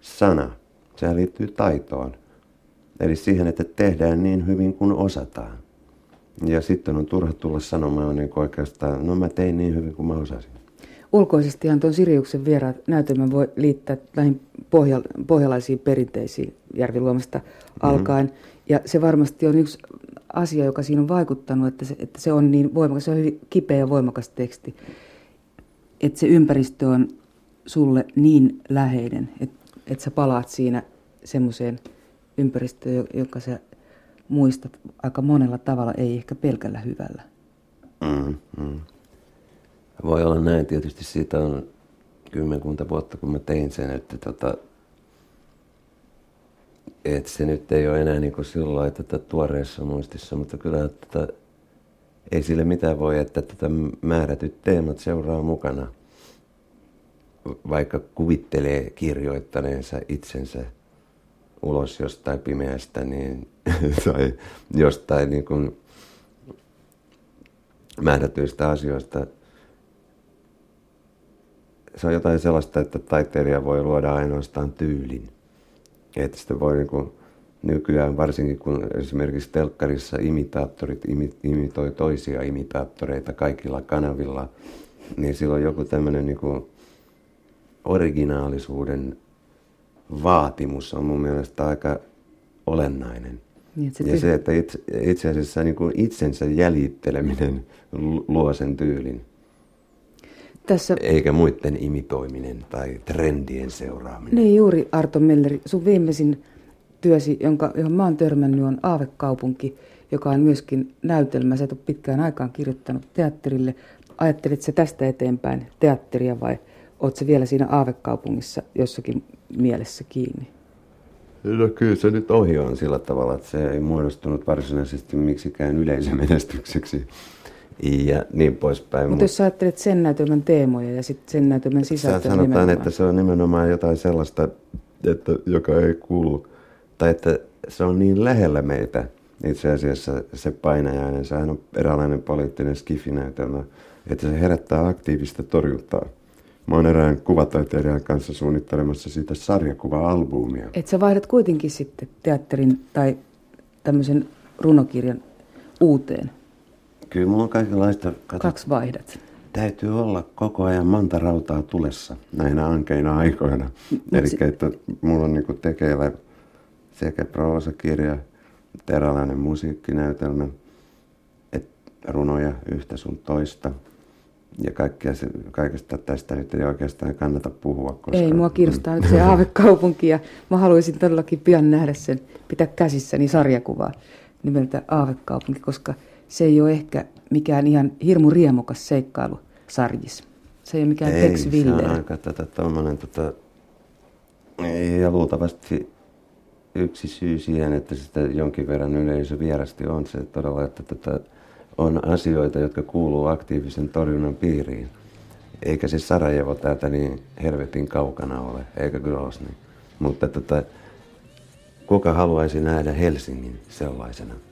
sana, sehän liittyy taitoon. Eli siihen, että tehdään niin hyvin kuin osataan. Ja sitten on turha tulla sanomaan niin oikeastaan, no mä tein niin hyvin kuin mä osasin. Ulkoisestihan tuon Siriuksen vieraat näytelmän voi liittää näihin pohjalaisiin perinteisiin Järviluomasta alkaen. Ja se varmasti on yksi asia, joka siinä on vaikuttanut, että se on niin voimakas, se on hyvin kipeä ja voimakas teksti. että se ympäristö on sulle niin läheinen, että sä palaat siinä semmoiseen ympäristöön, jonka sä muistat aika monella tavalla, ei ehkä pelkällä hyvällä. Voi olla näin. Tietysti siitä on kymmenkunta vuotta, kun mä tein sen, että se nyt ei ole enää niin kuin silloin tuoreessa muistissa, mutta kyllä ei sille mitään voi, että määrätyt teemat seuraa mukana, vaikka kuvittelee kirjoittaneensa itsensä ulos jostain pimeästä niin, tai jostain niin kuin määrätyistä asioista. Se on jotain sellaista, että taiteilija voi luoda ainoastaan tyylin. Että sitä voi niin kuin nykyään, varsinkin kun esimerkiksi telkkarissa imitaattorit imitoi toisia imitaattoreita kaikilla kanavilla, niin silloin joku tämmöinen niin kuin originaalisuuden vaatimus on mun mielestä aika olennainen. Niin, että ja se, että itse asiassa niin kuin itsensä jäljitteleminen luo sen tyylin. Tässä... Eikä muiden imitoiminen tai trendien seuraaminen. Niin juuri, Arto Melleri. Sun viimeisin työsi, johon mä oon törmännyt, on Aavekaupunki, joka on myöskin näytelmä. Sä et ole pitkään aikaan kirjoittanut teatterille. Ajattelit sä tästä eteenpäin teatteria vai oot sä vielä siinä Aavekaupungissa jossakin mielessä kiinni? No kyllä se nyt ohi on sillä tavalla, että se ei muodostunut varsinaisesti miksikään yleisömenestykseksi. Ja niin poispäin. Mutta jos sä ajattelet sen näytelmän teemoja ja sitten sen näytelmän sisältöä nimenomaan. Sanotaan, että se on nimenomaan jotain sellaista, että joka ei kuulu. Tai että se on niin lähellä meitä itse asiassa se painajainen. Sehän on eräänlainen poliittinen skifinäytelmä, että se herättää aktiivista torjuntaa. Mä oon erään kuvataiteilijan kanssa suunnittelemassa siitä sarjakuva-albumia. Että sä vaihdat kuitenkin sitten teatterin tai tämmöisen runokirjan uuteen. Kyllä mulla on kaikenlaista... Kaksi vaihdat. Täytyy olla koko ajan monta rautaa tulessa näinä ankeina aikoina. Eli että mulla on niinku tekeillä sekä proosakirja, eräänlainen musiikkinäytelmä, et runoja yhtä sun toista. Ja kaikesta tästä nyt ei oikeastaan kannata puhua. Koska... Ei, mua kiinnostaa nyt se Aavekaupunki ja mä haluaisin todellakin pian nähdä sen, pitää käsissäni sarjakuvaa nimeltä Aavekaupunki, koska... Se ei ole ehkä mikään ihan hirmu riemukas seikkailu sarjis. Se ei ole mikään Tex Willer. Ei, se on aika tommoinen, ja luultavasti yksi syy siihen, että sitä jonkin verran yleisö vierasti on se todella, että on asioita, jotka kuuluu aktiivisen torjunnan piiriin. Eikä se Sarajevo täältä niin helvetin kaukana ole, eikä Grozny. Mutta kuka haluaisi nähdä Helsingin sellaisena?